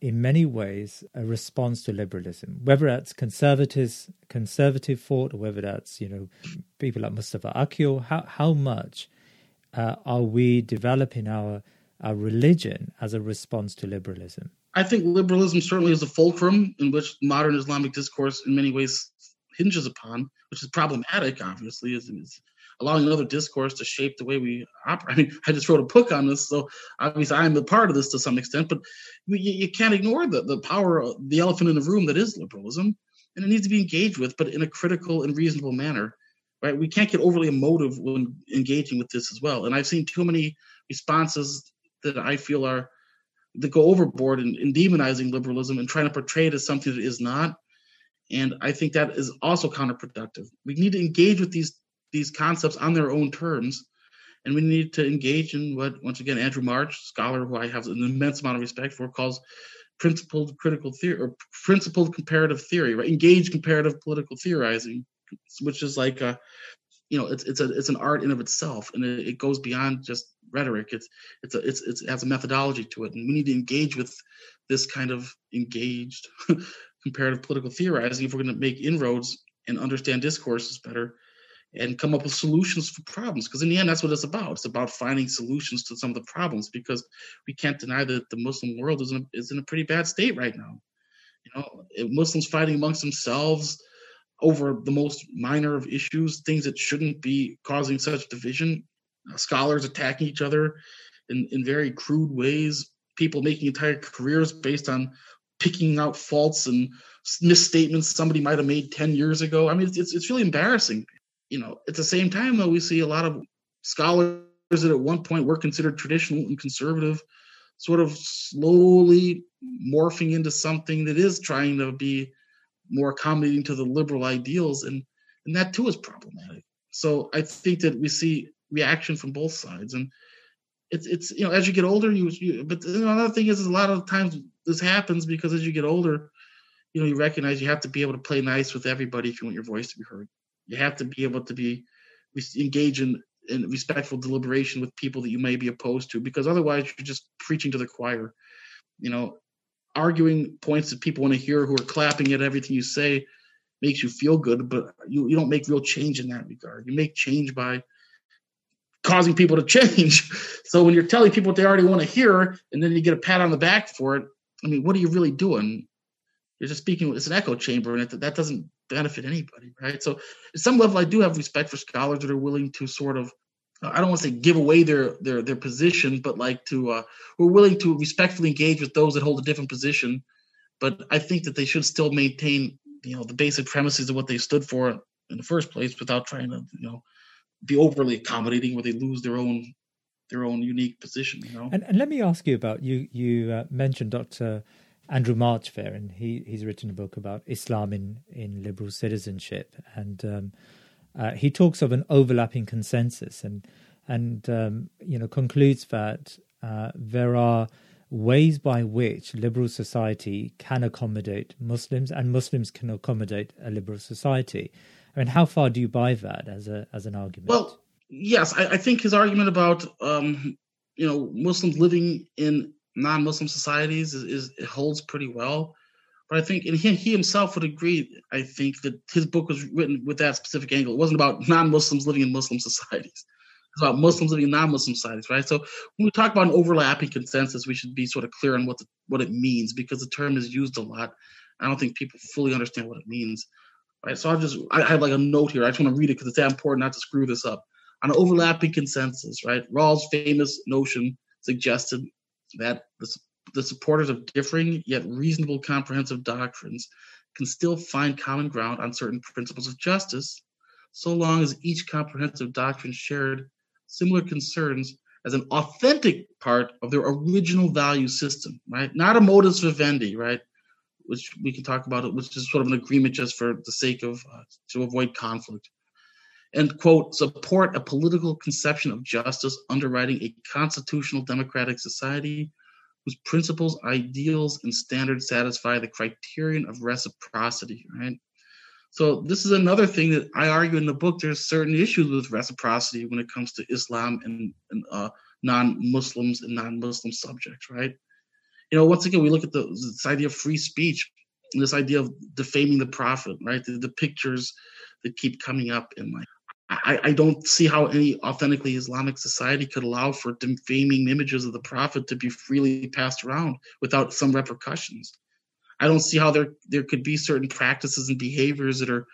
in many ways, a response to liberalism? Whether that's conservative thought, or whether that's people like Mustafa Akyol, how much are we developing our religion as a response to liberalism? I think liberalism certainly is a fulcrum in which modern Islamic discourse, in many ways, hinges upon, which is problematic, obviously, is allowing another discourse to shape the way we operate. I mean, I just wrote a book on this, so obviously I'm a part of this to some extent, but you can't ignore the power, the elephant in the room that is liberalism, and it needs to be engaged with, but in a critical and reasonable manner, right? We can't get overly emotive when engaging with this as well. And I've seen too many responses that I feel that go overboard in demonizing liberalism and trying to portray it as something that it is not. And I think that is also counterproductive. We need to engage with these concepts on their own terms. And we need to engage in what, once again, Andrew March, scholar who I have an immense amount of respect for, calls principled critical theory or principled comparative theory, right? Engaged comparative political theorizing, which is like it's an art in of itself, and it goes beyond just rhetoric. It has a methodology to it, and we need to engage with this kind of engaged comparative political theorizing if we're going to make inroads and understand discourses better and come up with solutions for problems. Because in the end, that's what it's about. It's about finding solutions to some of the problems, because we can't deny that the Muslim world is in a pretty bad state right now. You know, Muslims fighting amongst themselves, over the most minor of issues, things that shouldn't be causing such division, scholars attacking each other in very crude ways, people making entire careers based on picking out faults and misstatements somebody might have made 10 years ago. I mean, it's really embarrassing. You know, at the same time, though, we see a lot of scholars that at one point were considered traditional and conservative sort of slowly morphing into something that is trying to be more accommodating to the liberal ideals. And that, too, is problematic. So I think that we see reaction from both sides. And it's you know, as you get older, but another thing is a lot of times this happens because as you get older, you know, you recognize you have to be able to play nice with everybody if you want your voice to be heard. You have to be able to engage in respectful deliberation with people that you may be opposed to, because otherwise you're just preaching to the choir, you know, arguing points that people want to hear who are clapping at everything you say makes you feel good, but you don't make real change in that regard. You make change by causing people to change. So when you're telling people what they already want to hear, and then you get a pat on the back for it, I mean, what are you really doing? You're just speaking, it's an echo chamber, and that doesn't benefit anybody, right? So at some level, I do have respect for scholars that are willing to sort of, I don't want to say give away their position, but like we're willing to respectfully engage with those that hold a different position. But I think that they should still maintain, you know, the basic premises of what they stood for in the first place without trying to, you know, be overly accommodating where they lose their own unique position, you know? And let me ask you about, you mentioned Dr. Andrew March there, and he's written a book about Islam in liberal citizenship, and he talks of an overlapping consensus, and you know, concludes that there are ways by which liberal society can accommodate Muslims, and Muslims can accommodate a liberal society. I mean, how far do you buy that as an argument? Well, yes, I think his argument about you know, Muslims living in non-Muslim societies it holds pretty well. But I think, and he himself would agree, I think that his book was written with that specific angle. It wasn't about non-Muslims living in Muslim societies. It's about Muslims living in non-Muslim societies, right? So when we talk about an overlapping consensus, we should be sort of clear on what it means, because the term is used a lot. I don't think people fully understand what it means, right? So I have like a note here. I just want to read it because it's that important not to screw this up. On an overlapping consensus, right? Rawls' famous notion suggested that the supporters of differing yet reasonable comprehensive doctrines can still find common ground on certain principles of justice, so long as each comprehensive doctrine shared similar concerns as an authentic part of their original value system, right? Not a modus vivendi, right? Which we can talk about, which is sort of an agreement just for the sake of, to avoid conflict. And, quote, support a political conception of justice underwriting a constitutional democratic society whose principles, ideals, and standards satisfy the criterion of reciprocity, right? So this is another thing that I argue in the book. There's certain issues with reciprocity when it comes to Islam and non-Muslims and non-Muslim subjects, right? You know, once again, we look at this idea of free speech and this idea of defaming the prophet, right? The pictures that keep coming up in my... I don't see how any authentically Islamic society could allow for defaming images of the Prophet to be freely passed around without some repercussions. I don't see how there could be certain practices and behaviors that are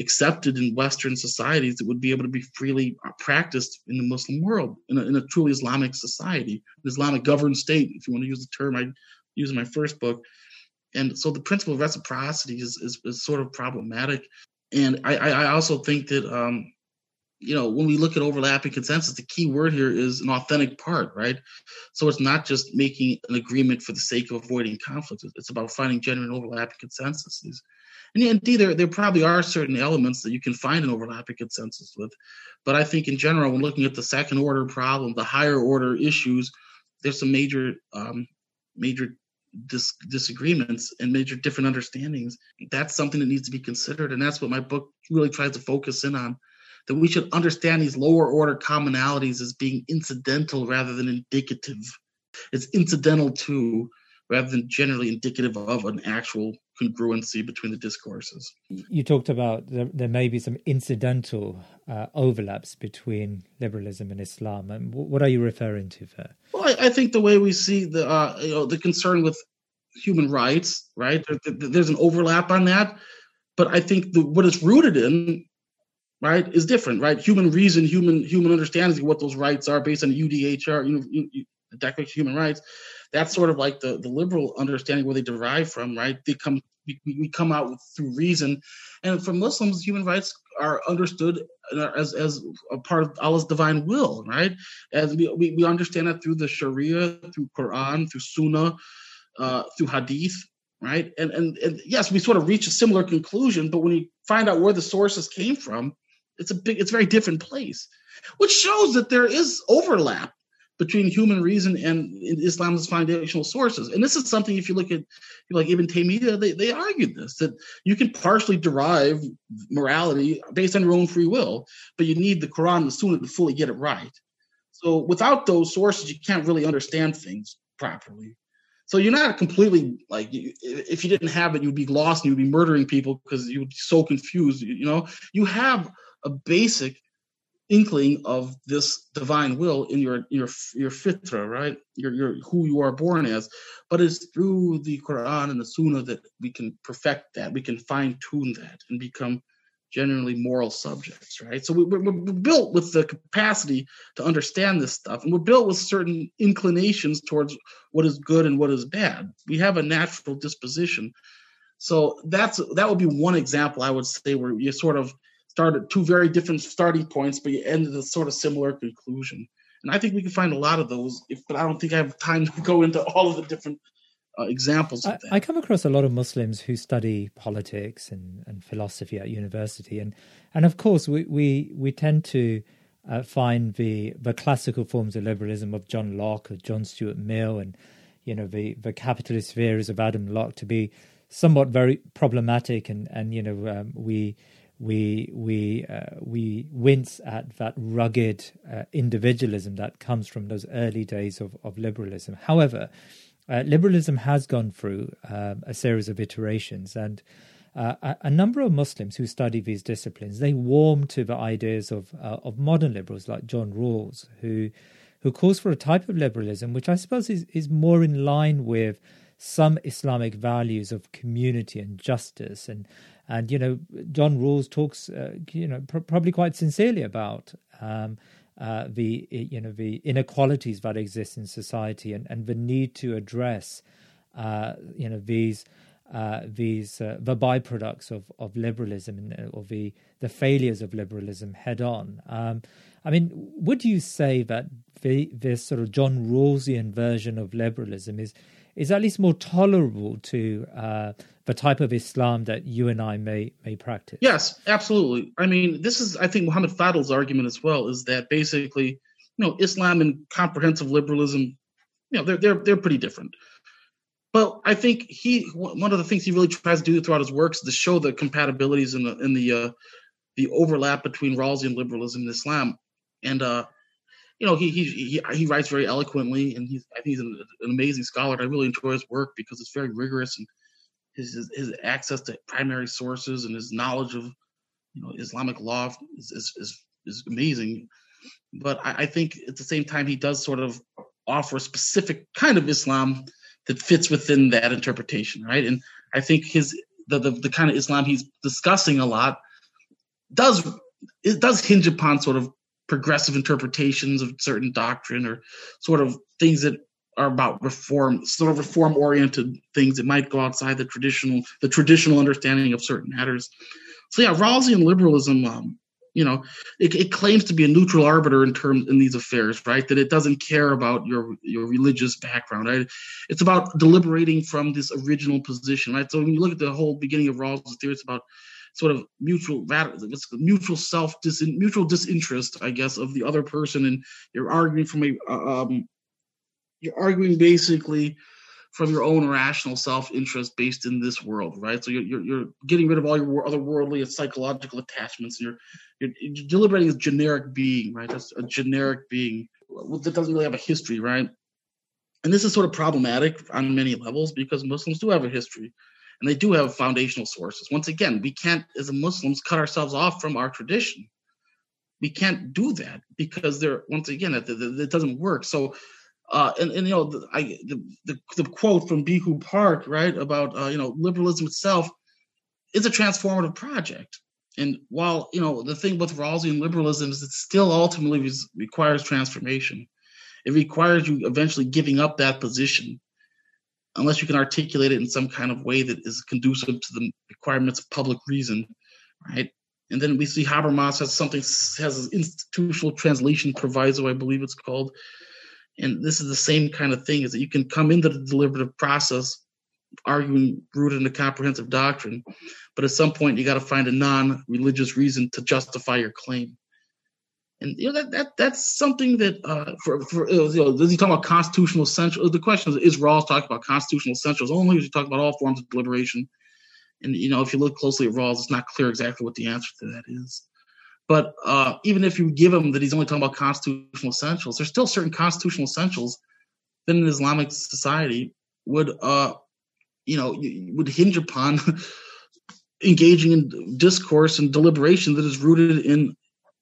accepted in Western societies that would be able to be freely practiced in the Muslim world, in a truly Islamic society, an Islamic governed state, if you want to use the term I use in my first book. And so the principle of reciprocity is sort of problematic. And I also think that... you know, when we look at overlapping consensus, the key word here is an authentic part, right? So it's not just making an agreement for the sake of avoiding conflict. It's about finding genuine overlapping consensuses. And indeed, there probably are certain elements that you can find an overlapping consensus with. But I think in general, when looking at the second order problem, the higher order issues, there's some major disagreements and major different understandings. That's something that needs to be considered. And that's what my book really tries to focus in on. That we should understand these lower order commonalities as being incidental rather than indicative. It's incidental to rather than generally indicative of an actual congruency between the discourses. You talked about there may be some incidental overlaps between liberalism and Islam. And what are you referring to there? Well, I think the way we see the concern with human rights, right? There's an overlap on that. But I think what it's rooted in, right, is different, right? Human reason, human understanding of what those rights are based on UDHR, the Declaration of Human Rights. That's sort of like the liberal understanding where they derive from, right? We come out through reason. And for Muslims, human rights are understood as a part of Allah's divine will, right? As we understand that through the Sharia, through Quran, through Sunnah, through Hadith, right? And yes, we sort of reach a similar conclusion, but when you find out where the sources came from, it's a very different place, which shows that there is overlap between human reason and Islam's foundational sources. And this is something, if you look at like Ibn Taymiyyah, they argued this, that you can partially derive morality based on your own free will, but you need the Quran and the Sunnah to fully get it right. So without those sources, you can't really understand things properly. So you're not completely, like, if you didn't have it, you'd be lost and you'd be murdering people because you would be so confused, you know? You have a basic inkling of this divine will in your fitra, right? Your who you are born as, but it's through the Quran and the Sunnah that we can perfect that, we can fine tune that, and become genuinely moral subjects, right? So we're built with the capacity to understand this stuff, and we're built with certain inclinations towards what is good and what is bad. We have a natural disposition. So that would be one example I would say where you sort of started two very different starting points, but you ended a sort of similar conclusion. And I think we can find a lot of those, but I don't think I have time to go into all of the different examples of that. I come across a lot of Muslims who study politics and philosophy at university. And of course, we tend to find the classical forms of liberalism of John Locke, of John Stuart Mill, and the capitalist theories of Adam Locke to be somewhat very problematic. We wince at that rugged individualism that comes from those early days of liberalism. However, liberalism has gone through a series of iterations, and a number of Muslims who study these disciplines, they warm to the ideas of modern liberals like John Rawls, who calls for a type of liberalism which I suppose is more in line with some Islamic values of community and justice. And John Rawls talks, probably quite sincerely about the inequalities that exist in society and the need to address, these the byproducts of liberalism or the failures of liberalism head on. Would you say that this sort of John Rawlsian version of liberalism is at least more tolerable to the type of Islam that you and I may practice? Yes, absolutely. This is, I think, Muhammad Fadl's argument as well, is that basically, Islam and comprehensive liberalism, they're pretty different. But I think one of the things he really tries to do throughout his works is to show the compatibilities and the overlap between Rawlsian liberalism and Islam. And he writes very eloquently, and I think he's an amazing scholar. I really enjoy his work because it's very rigorous, and his access to primary sources and his knowledge of Islamic law is amazing. But I think at the same time he does sort of offer a specific kind of Islam that fits within that interpretation, right? And I think the kind of Islam he's discussing a lot does hinge upon sort of progressive interpretations of certain doctrine, or sort of things that are about reform, sort of reform-oriented things that might go outside the traditional understanding of certain matters. So yeah, Rawlsian liberalism, it claims to be a neutral arbiter in these affairs, right? That it doesn't care about your religious background, right? It's about deliberating from this original position, right? So when you look at the whole beginning of Rawls' theory, it's about sort of mutual disinterest, I guess, of the other person, and you're arguing basically from your own rational self-interest based in this world, right? So you're getting rid of all your other worldly and psychological attachments, and you're deliberating as generic being, right? That's a generic being that doesn't really have a history, right? And this is sort of problematic on many levels because Muslims do have a history. And they do have foundational sources. Once again, we can't, as Muslims, cut ourselves off from our tradition. We can't do that because it doesn't work. So, the quote from Bihu Park, right, about liberalism itself is a transformative project. And while, you know, the thing with Rawlsian liberalism is it still ultimately requires transformation. It requires you eventually giving up that position, unless you can articulate it in some kind of way that is conducive to the requirements of public reason, right? And then we see Habermas has an institutional translation proviso, I believe it's called. And this is the same kind of thing, is that you can come into the deliberative process arguing rooted in a comprehensive doctrine, but at some point you got to find a non-religious reason to justify your claim. And you know that's something that does he talk about constitutional essentials? The question is Rawls talking about constitutional essentials only, or is he talking about all forms of deliberation? And you know, if you look closely at Rawls, it's not clear exactly what the answer to that is. But even if you give him that he's only talking about constitutional essentials, there's still certain constitutional essentials that an Islamic society would hinge upon engaging in discourse and deliberation that is rooted in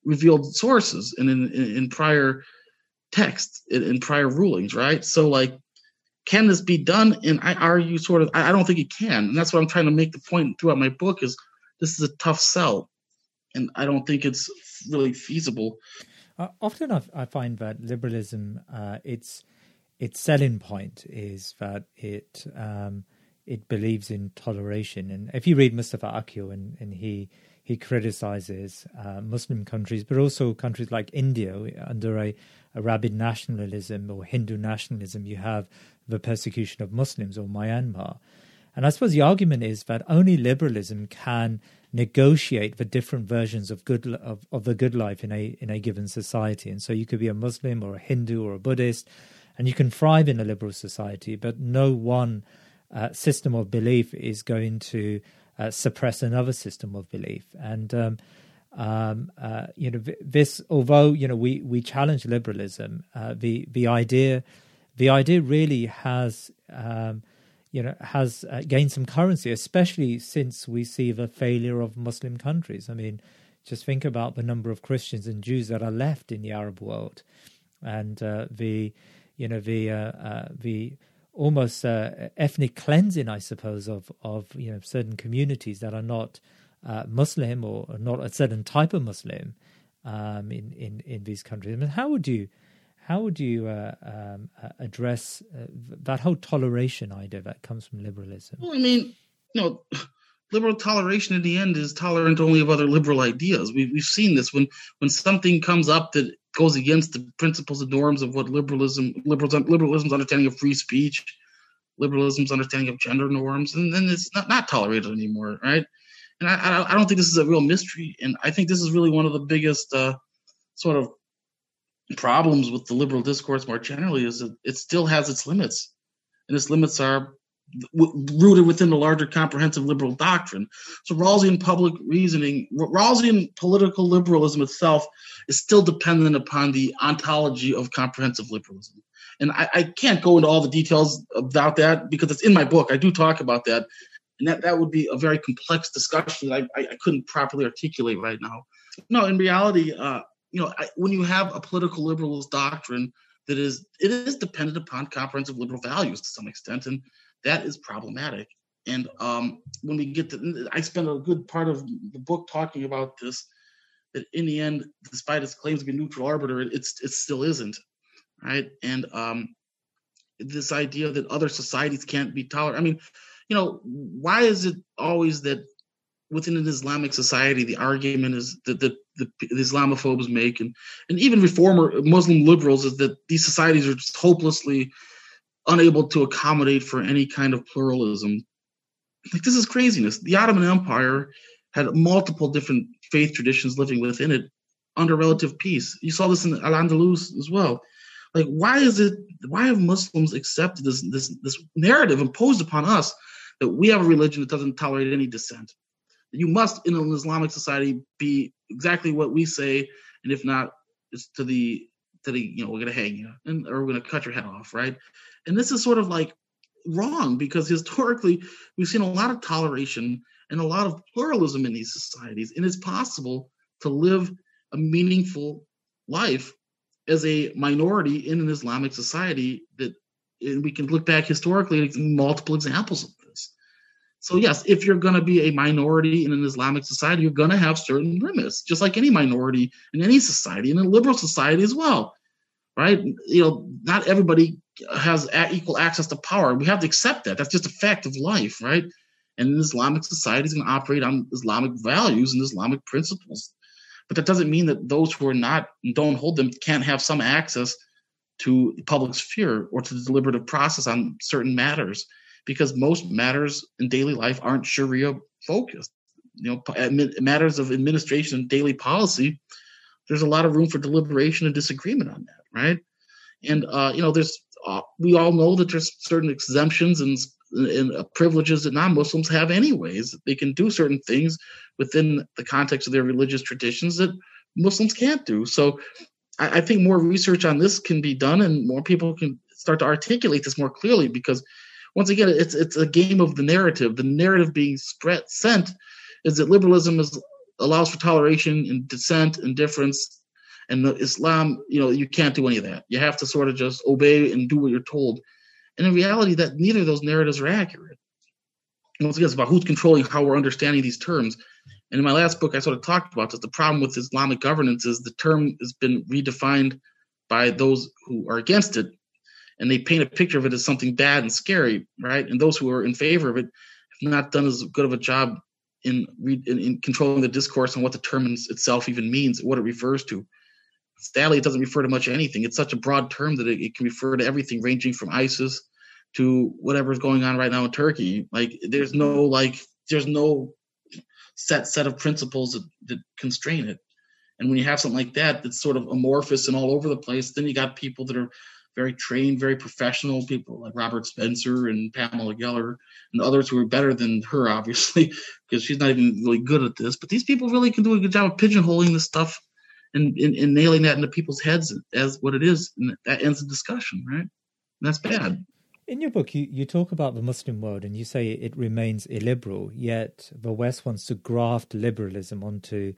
revealed sources and in prior texts, in prior rulings, right? So, like, can this be done? And I argue I don't think it can. And that's what I'm trying to make the point throughout my book, is this is a tough sell. And I don't think it's really feasible. Often I find that liberalism, its selling point is that it believes in toleration. And if you read Mustafa Akyol, and he criticizes Muslim countries, but also countries like India under a rabid nationalism or Hindu nationalism, you have the persecution of Muslims, or Myanmar. And I suppose the argument is that only liberalism can negotiate the different versions of the good life in a given society. And so you could be a Muslim or a Hindu or a Buddhist, and you can thrive in a liberal society, but no one system of belief is going to suppress another system of belief. And this, although we challenge liberalism, the idea really has gained some currency, especially since we see the failure of Muslim countries. I mean, just think about the number of Christians and Jews that are left in the Arab world, and the almost ethnic cleansing, I suppose, of certain communities that are not Muslim or not a certain type of Muslim in these countries. I mean, how would you address that whole toleration idea that comes from liberalism? Well, I mean, liberal toleration in the end is tolerant only of other liberal ideas. We've seen this when something comes up that goes against the principles and norms of what liberalism's understanding of free speech, liberalism's understanding of gender norms, and then it's not tolerated anymore, right? And I don't think this is a real mystery, and I think this is really one of the biggest sort of problems with the liberal discourse more generally, is that it still has its limits, and its limits are rooted within the larger comprehensive liberal doctrine. So Rawlsian political liberalism itself is still dependent upon the ontology of comprehensive liberalism. And I can't go into all the details about that because it's in my book. I do talk about that. And that would be a very complex discussion that I couldn't properly articulate right now. No, in reality, when you have a political liberalist doctrine that is dependent upon comprehensive liberal values to some extent, and that is problematic. And when we get to, I spend a good part of the book talking about this, that in the end, despite its claims to be neutral arbiter, it still isn't, right? And this idea that other societies can't be tolerant. I mean, why is it always that within an Islamic society, the argument is that the Islamophobes make, and even reformer Muslim liberals, is that these societies are just hopelessly unable to accommodate for any kind of pluralism. Like, this is craziness. The Ottoman Empire had multiple different faith traditions living within it under relative peace. You saw this in Al-Andalus as well. Like, why have Muslims accepted this narrative imposed upon us that we have a religion that doesn't tolerate any dissent? You must, in an Islamic society, be exactly what we say, and if not, it's we're going to hang you, or we're going to cut your head off, right? And this is sort of like wrong, because historically we've seen a lot of toleration and a lot of pluralism in these societies. And it's possible to live a meaningful life as a minority in an Islamic society, and we can look back historically at multiple examples of this. So yes, if you're going to be a minority in an Islamic society, you're going to have certain limits, just like any minority in any society, in a liberal society as well, right? You know, not everybody has equal access to power. We have to accept that. That's just a fact of life, right? And an Islamic society is going to operate on Islamic values and Islamic principles. But that doesn't mean that those who are not, don't hold them, can't have some access to public sphere or to the deliberative process on certain matters, because most matters in daily life aren't Sharia focused. You know, matters of administration and daily policy, there's a lot of room for deliberation and disagreement on that, right? And you know, there's we all know that there's certain exemptions and privileges that non-Muslims have anyways. They can do certain things within the context of their religious traditions that Muslims can't do. So I think more research on this can be done, and more people can start to articulate this more clearly, because once again, it's a game of the narrative. The narrative being sent is that liberalism allows for toleration and dissent and difference, and the Islam, you know, you can't do any of that. You have to sort of just obey and do what you're told. And in reality, that neither of those narratives are accurate. And once again, it's about who's controlling how we're understanding these terms. And in my last book, I sort of talked about this. The problem with Islamic governance is the term has been redefined by those who are against it, and they paint a picture of it as something bad and scary, right? And those who are in favor of it have not done as good of a job in controlling the discourse on what the term itself even means, what it refers to. Sadly, it doesn't refer to much of anything. It's such a broad term that it can refer to everything, ranging from ISIS to whatever's going on right now in Turkey. Like, there's no set of principles that constrain it. And when you have something like that, that's sort of amorphous and all over the place, then you got people that are very trained, very professional people like Robert Spencer and Pamela Geller and others who are better than her, obviously, because she's not even really good at this. But these people really can do a good job of pigeonholing this stuff and nailing that into people's heads as what it is, and that ends the discussion, right? And that's bad. In your book, you talk about the Muslim world and you say it remains illiberal, yet the West wants to graft liberalism onto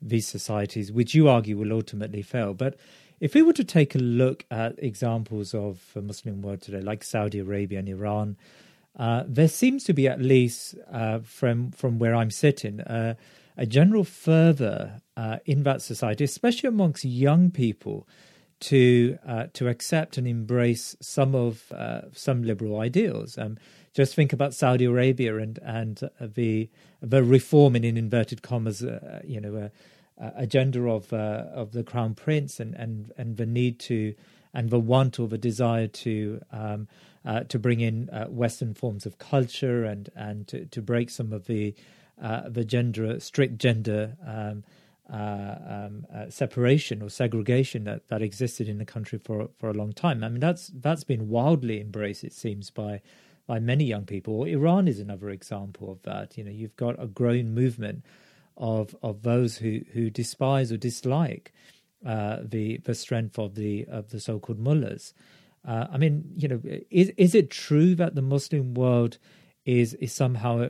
these societies, which you argue will ultimately fail. But if we were to take a look at examples of the Muslim world today, like Saudi Arabia and Iran, there seems to be, at least from where I'm sitting, a general fervour in that society, especially amongst young people, to accept and embrace some liberal ideals. Just think about Saudi Arabia and the reforming, in inverted commas, agenda of the Crown Prince and the need to, and the want or the desire to bring in Western forms of culture and to break some of the strict gender separation or segregation that existed in the country for a long time. I mean, that's been wildly embraced, it seems, by many young people. Iran is another example of that. You know, you've got a growing movement of those who despise or dislike the strength of the so-called mullahs. I mean, you know, is it true that the Muslim world is somehow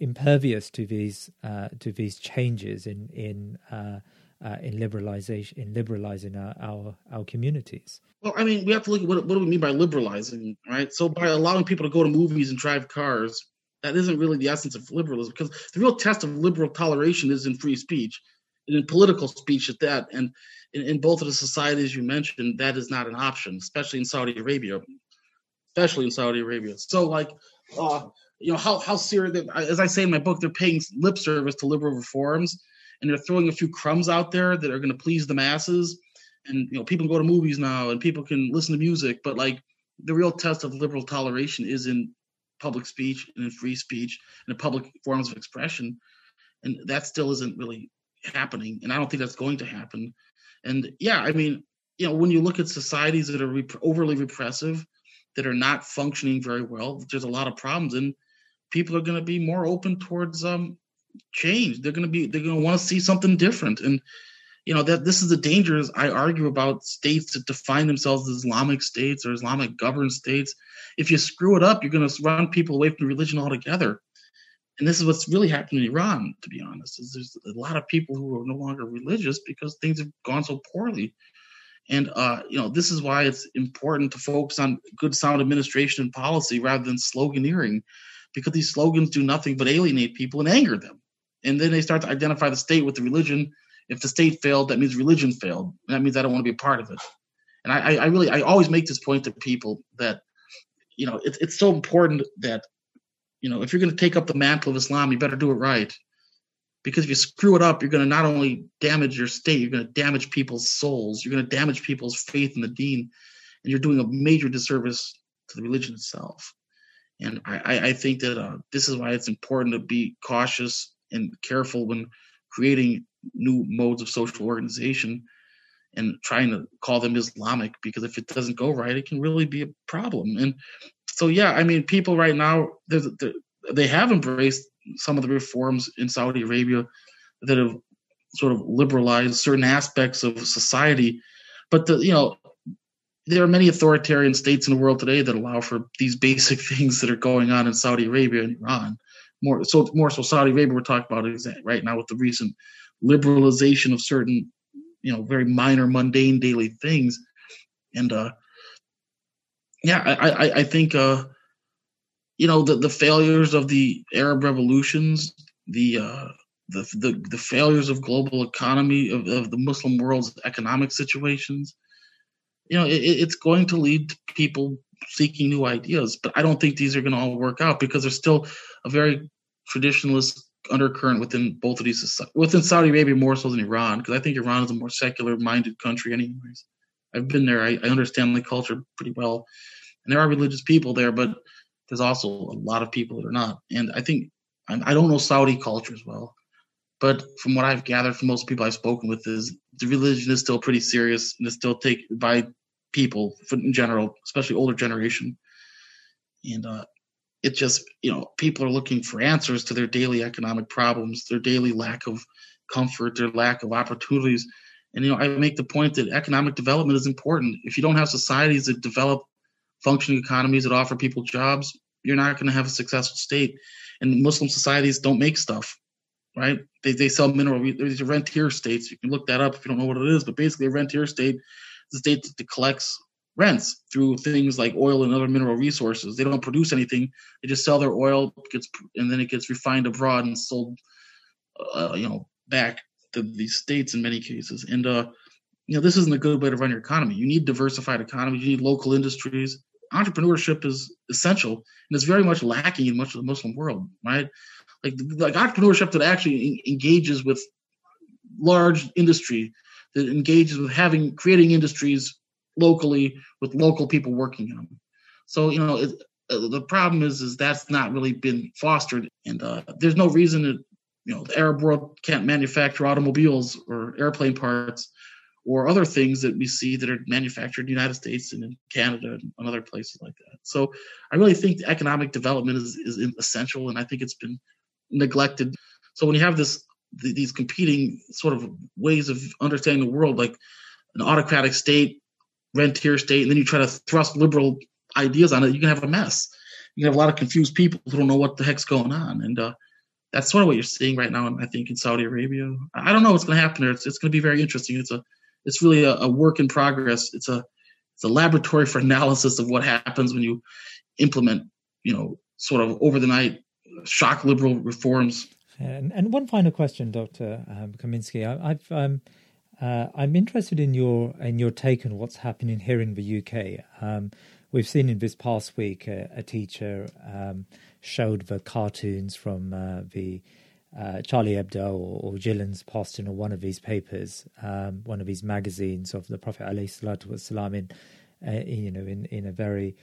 impervious to these changes in liberalization, in liberalizing our communities? Well, I mean, we have to look at what do we mean by liberalizing, right? So by allowing people to go to movies and drive cars, that isn't really the essence of liberalism, because the real test of liberal toleration is in free speech and in political speech at that. And in both of the societies you mentioned, that is not an option, especially in Saudi Arabia. So like, you know, how serious, as I say in my book, they're paying lip service to liberal reforms, and they're throwing a few crumbs out there that are going to please the masses. And, you know, people can go to movies now and people can listen to music, but like the real test of liberal toleration is in public speech and in free speech and in public forms of expression. And that still isn't really happening. And I don't think that's going to happen. And yeah, I mean, you know, when you look at societies that are overly repressive, that are not functioning very well, there's a lot of problems, and people are going to be more open towards change. They're going to want to see something different. And, you know, that this is the dangers I argue about states that define themselves as Islamic states or Islamic governed states. If you screw it up, you're going to run people away from religion altogether. And this is what's really happened in Iran, to be honest, is there's a lot of people who are no longer religious because things have gone so poorly. And, you know, this is why it's important to focus on good, sound administration and policy rather than sloganeering, because these slogans do nothing but alienate people and anger them. And then they start to identify the state with the religion. If the state failed, that means religion failed. And that means I don't want to be a part of it. And I always make this point to people that, you know, it's so important that, you know, if you're going to take up the mantle of Islam, you better do it right. Because if you screw it up, you're going to not only damage your state, you're going to damage people's souls. You're going to damage people's faith in the deen. And you're doing a major disservice to the religion itself. And I think that this is why it's important to be cautious and careful when creating new modes of social organization and trying to call them Islamic, because if it doesn't go right, it can really be a problem. And so, yeah, I mean, people right now, they have embraced some of the reforms in Saudi Arabia that have sort of liberalized certain aspects of society. But, you know, there are many authoritarian states in the world today that allow for these basic things that are going on in Saudi Arabia and Iran. More so Saudi Arabia, we're talking about it right now with the recent liberalization of certain, you know, very minor, mundane daily things. And, I think, you know, the failures of the Arab revolutions, the failures of global economy, of the Muslim world's economic situations, you know, it's going to lead to people seeking new ideas. But I don't think these are going to all work out, because there's still a very traditionalist undercurrent within both of these, within Saudi Arabia more so than Iran, because I think Iran is a more secular-minded country anyways. I've been there. I understand the culture pretty well. And there are religious people there, but there's also a lot of people that are not. And I think – I don't know Saudi culture as well, but from what I've gathered from most people I've spoken with is the religion is still pretty serious, and it's still taken by people in general, especially older generation. And it just – you know, people are looking for answers to their daily economic problems, their daily lack of comfort, their lack of opportunities. And, you know, I make the point that economic development is important. If you don't have societies that develop functioning economies that offer people jobs, you're not going to have a successful state. And Muslim societies don't make stuff, right? They sell mineral. These are rentier states. You can look that up if you don't know what it is. But basically, a rentier state is a state that collects rents through things like oil and other mineral resources. They don't produce anything. They just sell their oil, and then it gets refined abroad and sold, you know, back to these states in many cases. And, you know, this isn't a good way to run your economy. You need diversified economies. You need local industries. Entrepreneurship is essential, and it's very much lacking in much of the Muslim world, right? Like entrepreneurship that actually engages with large industry, that engages with creating industries locally with local people working in them. So, you know, the problem is that's not really been fostered, and there's no reason that, you know, the Arab world can't manufacture automobiles or airplane parts or other things that we see that are manufactured in the United States and in Canada and other places like that. So I really think the economic development is essential, and I think it's been neglected. So when you have these competing sort of ways of understanding the world, like an autocratic state, rentier state, and then you try to thrust liberal ideas on it, you can have a mess. You can have a lot of confused people who don't know what the heck's going on. And that's sort of what you're seeing right now, I think, in Saudi Arabia. I don't know what's going to happen there. It's going to be very interesting. It's really a work in progress. It's a laboratory for analysis of what happens when you implement, you know, sort of over the night shock liberal reforms. And one final question, Dr. Kaminsky. I'm interested in your take on what's happening here in the UK. We've seen in this past week a teacher showed the cartoons from the Charlie Hebdo or Gillen's post in one of these papers, one of these magazines of the Prophet ﷺ in a very,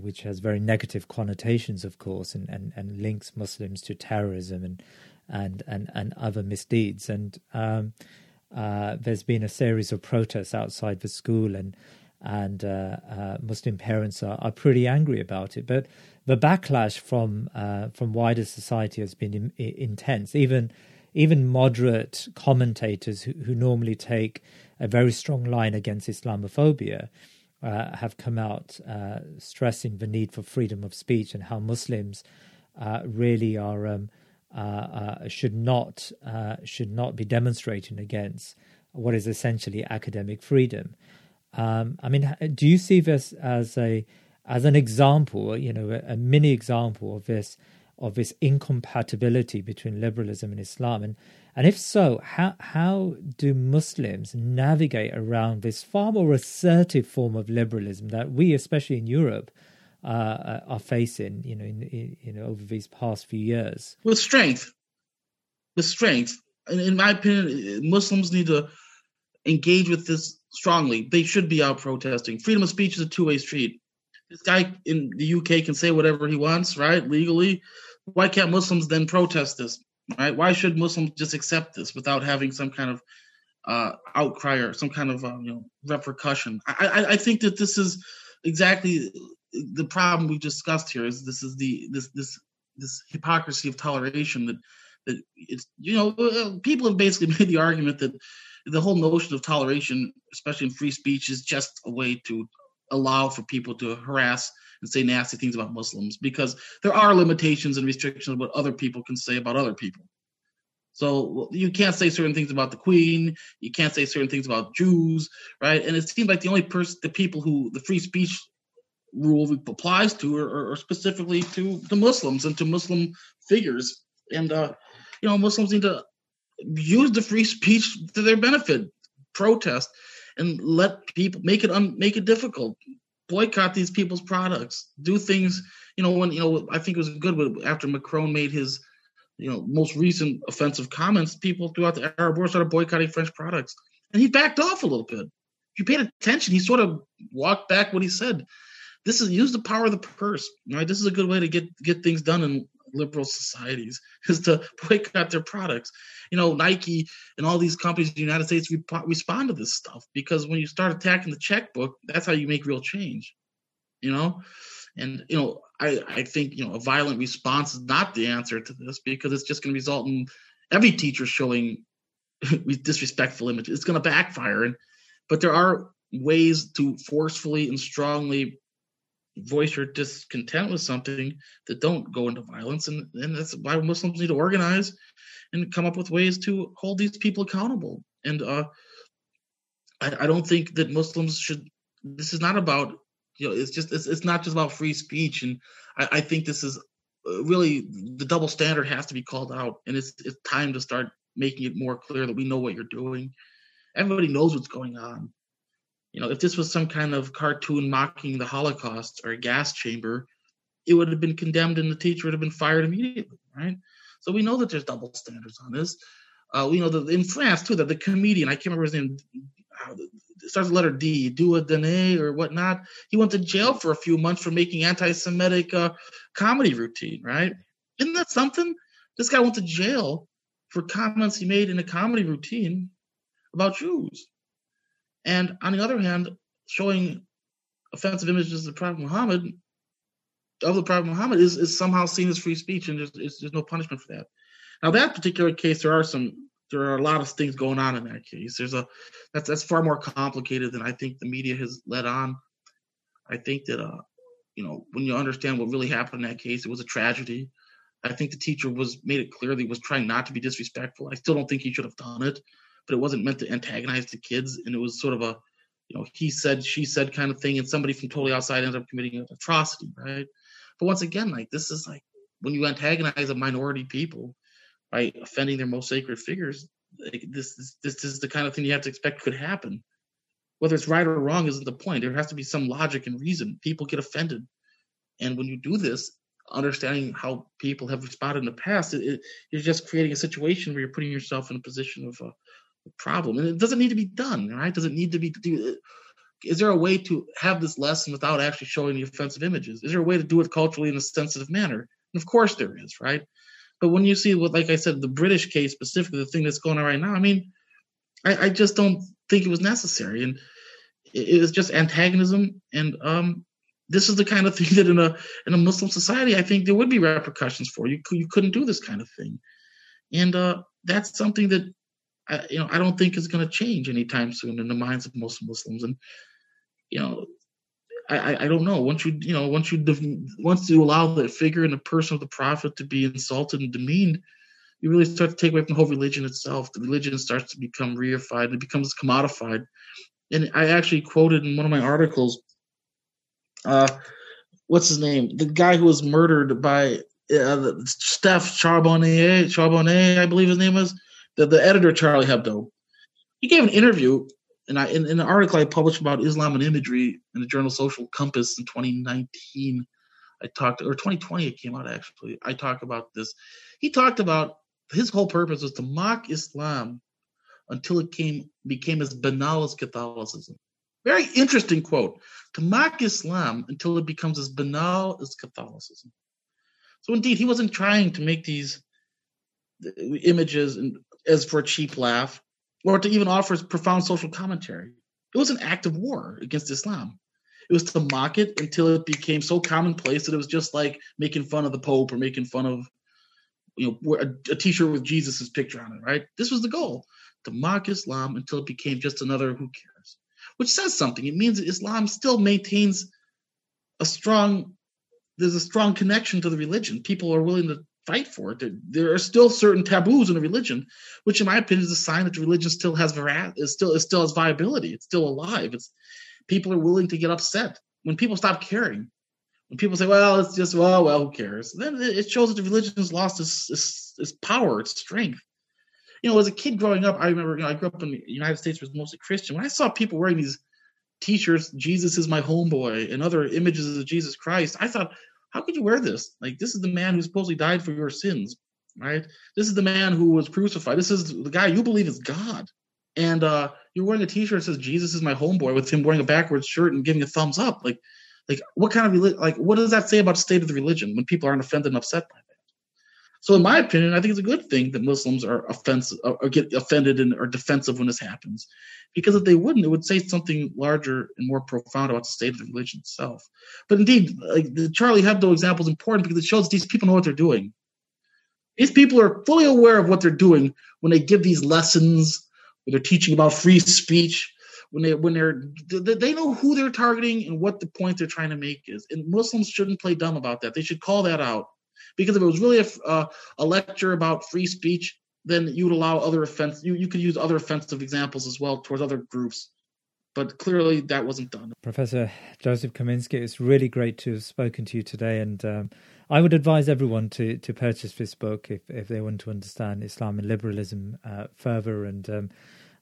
which has very negative connotations, of course, and links Muslims to terrorism and other misdeeds. And there's been a series of protests outside the school, and Muslim parents are pretty angry about it. But the backlash from wider society has been intense. Even moderate commentators who normally take a very strong line against Islamophobia have come out stressing the need for freedom of speech and how Muslims really are should not be demonstrating against what is essentially academic freedom. Do you see this as a as an example, you know, a mini example of this incompatibility between liberalism and Islam? And if so, how do Muslims navigate around this far more assertive form of liberalism that we, especially in Europe, are facing, you know, in over these past few years? With strength. With strength. In my opinion, Muslims need to engage with this strongly. They should be out protesting. Freedom of speech is a two-way street. This guy in the UK can say whatever he wants, right, legally. Why can't Muslims then protest this, right? Why should Muslims just accept this without having some kind of outcry or some kind of repercussion? I think that this is exactly the problem we discussed here. Is this is the this hypocrisy of toleration that it's, you know, people have basically made the argument that the whole notion of toleration, especially in free speech, is just a way to allow for people to harass and say nasty things about Muslims, because there are limitations and restrictions of what other people can say about other people. So you can't say certain things about the Queen, you can't say certain things about Jews, right? And it seems like the only the people who the free speech rule applies to are specifically to Muslims and to Muslim figures. And you know, Muslims need to use the free speech to their benefit, protest, and let people make it difficult. Boycott these people's products. Do things, you know. When, you know, I think it was good after Macron made his, you know, most recent offensive comments, people throughout the Arab world started boycotting French products, and he backed off a little bit. If you paid attention, he sort of walked back what he said. This is use the power of the purse, right? This is a good way to get things done in liberal societies, is to boycott their products. You know, Nike and all these companies in the United States respond to this stuff, because when you start attacking the checkbook, that's how you make real change, you know? And, you know, I think, you know, a violent response is not the answer to this, because it's just going to result in every teacher showing disrespectful images. It's going to backfire. But there are ways to forcefully and strongly voice your discontent with something that don't go into violence, and that's why Muslims need to organize and come up with ways to hold these people accountable. And I don't think that Muslims should. This is not about, you know, it's not just about free speech. And I think this is really, the double standard has to be called out, and it's time to start making it more clear that we know what you're doing. Everybody knows what's going on. You know, if this was some kind of cartoon mocking the Holocaust or a gas chamber, it would have been condemned and the teacher would have been fired immediately, right? So we know that there's double standards on this. We know that in France, too, that the comedian, I can't remember his name, it starts with the letter D, Dieudonné or whatnot, he went to jail for a few months for making anti-Semitic comedy routine, right? Isn't that something? This guy went to jail for comments he made in a comedy routine about Jews. And on the other hand, showing offensive images of the Prophet Muhammad is somehow seen as free speech, and there's no punishment for that. Now, that particular case, there are a lot of things going on in that case. There's that's far more complicated than I think the media has let on. I think that you know, when you understand what really happened in that case, it was a tragedy. I think the teacher made it clear that he was trying not to be disrespectful. I still don't think he should have done it, but it wasn't meant to antagonize the kids. And it was sort of a, you know, he said, she said kind of thing. And somebody from totally outside ended up committing an atrocity, right? But once again, like, this is like when you antagonize a minority people by offending their most sacred figures, like, this is the kind of thing you have to expect could happen. Whether it's right or wrong isn't the point. There has to be some logic and reason. People get offended. And when you do this, understanding how people have responded in the past, you're just creating a situation where you're putting yourself in a position of problem, and it doesn't need to be done, right? Doesn't need to be do. Is there a way to have this lesson without actually showing the offensive images? Is there a way to do it culturally in a sensitive manner? And of course there is, right? But when you see what, like I said, the British case specifically, the thing that's going on right now, I mean, I just don't think it was necessary, and it was just antagonism. And this is the kind of thing that in a Muslim society, I think there would be repercussions for. You couldn't do this kind of thing, and that's something that, you know, I don't think it's going to change anytime soon in the minds of most Muslims. And, you know, I don't know. Once you allow the figure and the person of the Prophet to be insulted and demeaned, you really start to take away from the whole religion itself. The religion starts to become reified, and it becomes commodified. And I actually quoted in one of my articles what's his name? The guy who was murdered by Steph Charbonnet, I believe his name is, the editor of Charlie Hebdo. He gave an interview in an article I published about Islam and imagery in the journal Social Compass in 2019. I talked, or 2020 it came out actually. I talked about this. He talked about his whole purpose was to mock Islam until it became as banal as Catholicism. Very interesting quote. To mock Islam until it becomes as banal as Catholicism. So indeed, he wasn't trying to make these images as for a cheap laugh, or to even offer profound social commentary. It was an act of war against Islam. It was to mock it until it became so commonplace that it was just like making fun of the Pope or making fun of, you know, a T-shirt with Jesus' picture on it, right? This was the goal, to mock Islam until it became just another who cares, which says something. It means that Islam still maintains a strong connection to the religion. People are willing to fight for it. There are still certain taboos in the religion, which in my opinion is a sign that the religion still has it still has viability. It's still alive. People are willing to get upset when people stop caring. When people say, well, it's just, well, who cares? Then it shows that the religion has lost its power, its strength. You know, as a kid growing up, I remember, I grew up in the United States, was mostly Christian. When I saw people wearing these T-shirts, Jesus is my homeboy, and other images of Jesus Christ, I thought, how could you wear this? Like, this is the man who supposedly died for your sins, right? This is the man who was crucified. This is the guy you believe is God. And you're wearing a T-shirt that says Jesus is my homeboy, with him wearing a backwards shirt and giving a thumbs up. Like what kind of what does that say about the state of the religion when people aren't offended and upset by that? So in my opinion, I think it's a good thing that Muslims are offensive or get offended and are defensive when this happens, because if they wouldn't, it would say something larger and more profound about the state of the religion itself. But indeed, like the Charlie Hebdo example is important because it shows these people know what they're doing. These people are fully aware of what they're doing when they give these lessons. When they're teaching about free speech, when they know who they're targeting and what the point they're trying to make is. And Muslims shouldn't play dumb about that. They should call that out, because if it was really a lecture about free speech, then you would allow other offense. You could use other offensive examples as well towards other groups. But clearly that wasn't done. Professor Joseph Kaminsky, it's really great to have spoken to you today. And I would advise everyone to purchase this book if they want to understand Islam and liberalism further. And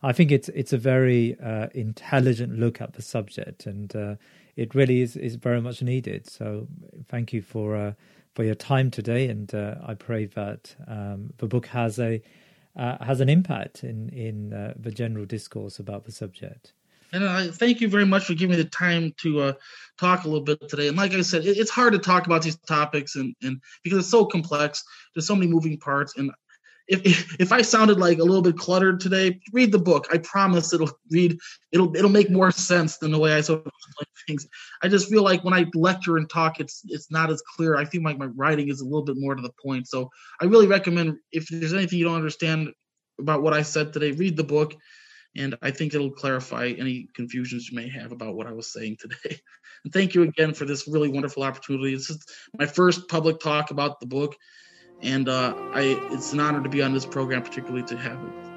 I think it's a very intelligent look at the subject, and it really is very much needed. So thank you for your time today. And I pray that the book has an impact in the general discourse about the subject. And I thank you very much for giving me the time to talk a little bit today. And like I said, it's hard to talk about these topics and because it's so complex. There's so many moving parts. And if I sounded like a little bit cluttered today, read the book. I promise it'll make more sense than the way I sort of explain things. I just feel like when I lecture and talk, it's not as clear. I think my writing is a little bit more to the point. So I really recommend, if there's anything you don't understand about what I said today, read the book. And I think it'll clarify any confusions you may have about what I was saying today. And thank you again for this really wonderful opportunity. This is my first public talk about the book. And it's an honor to be on this program, particularly to have it.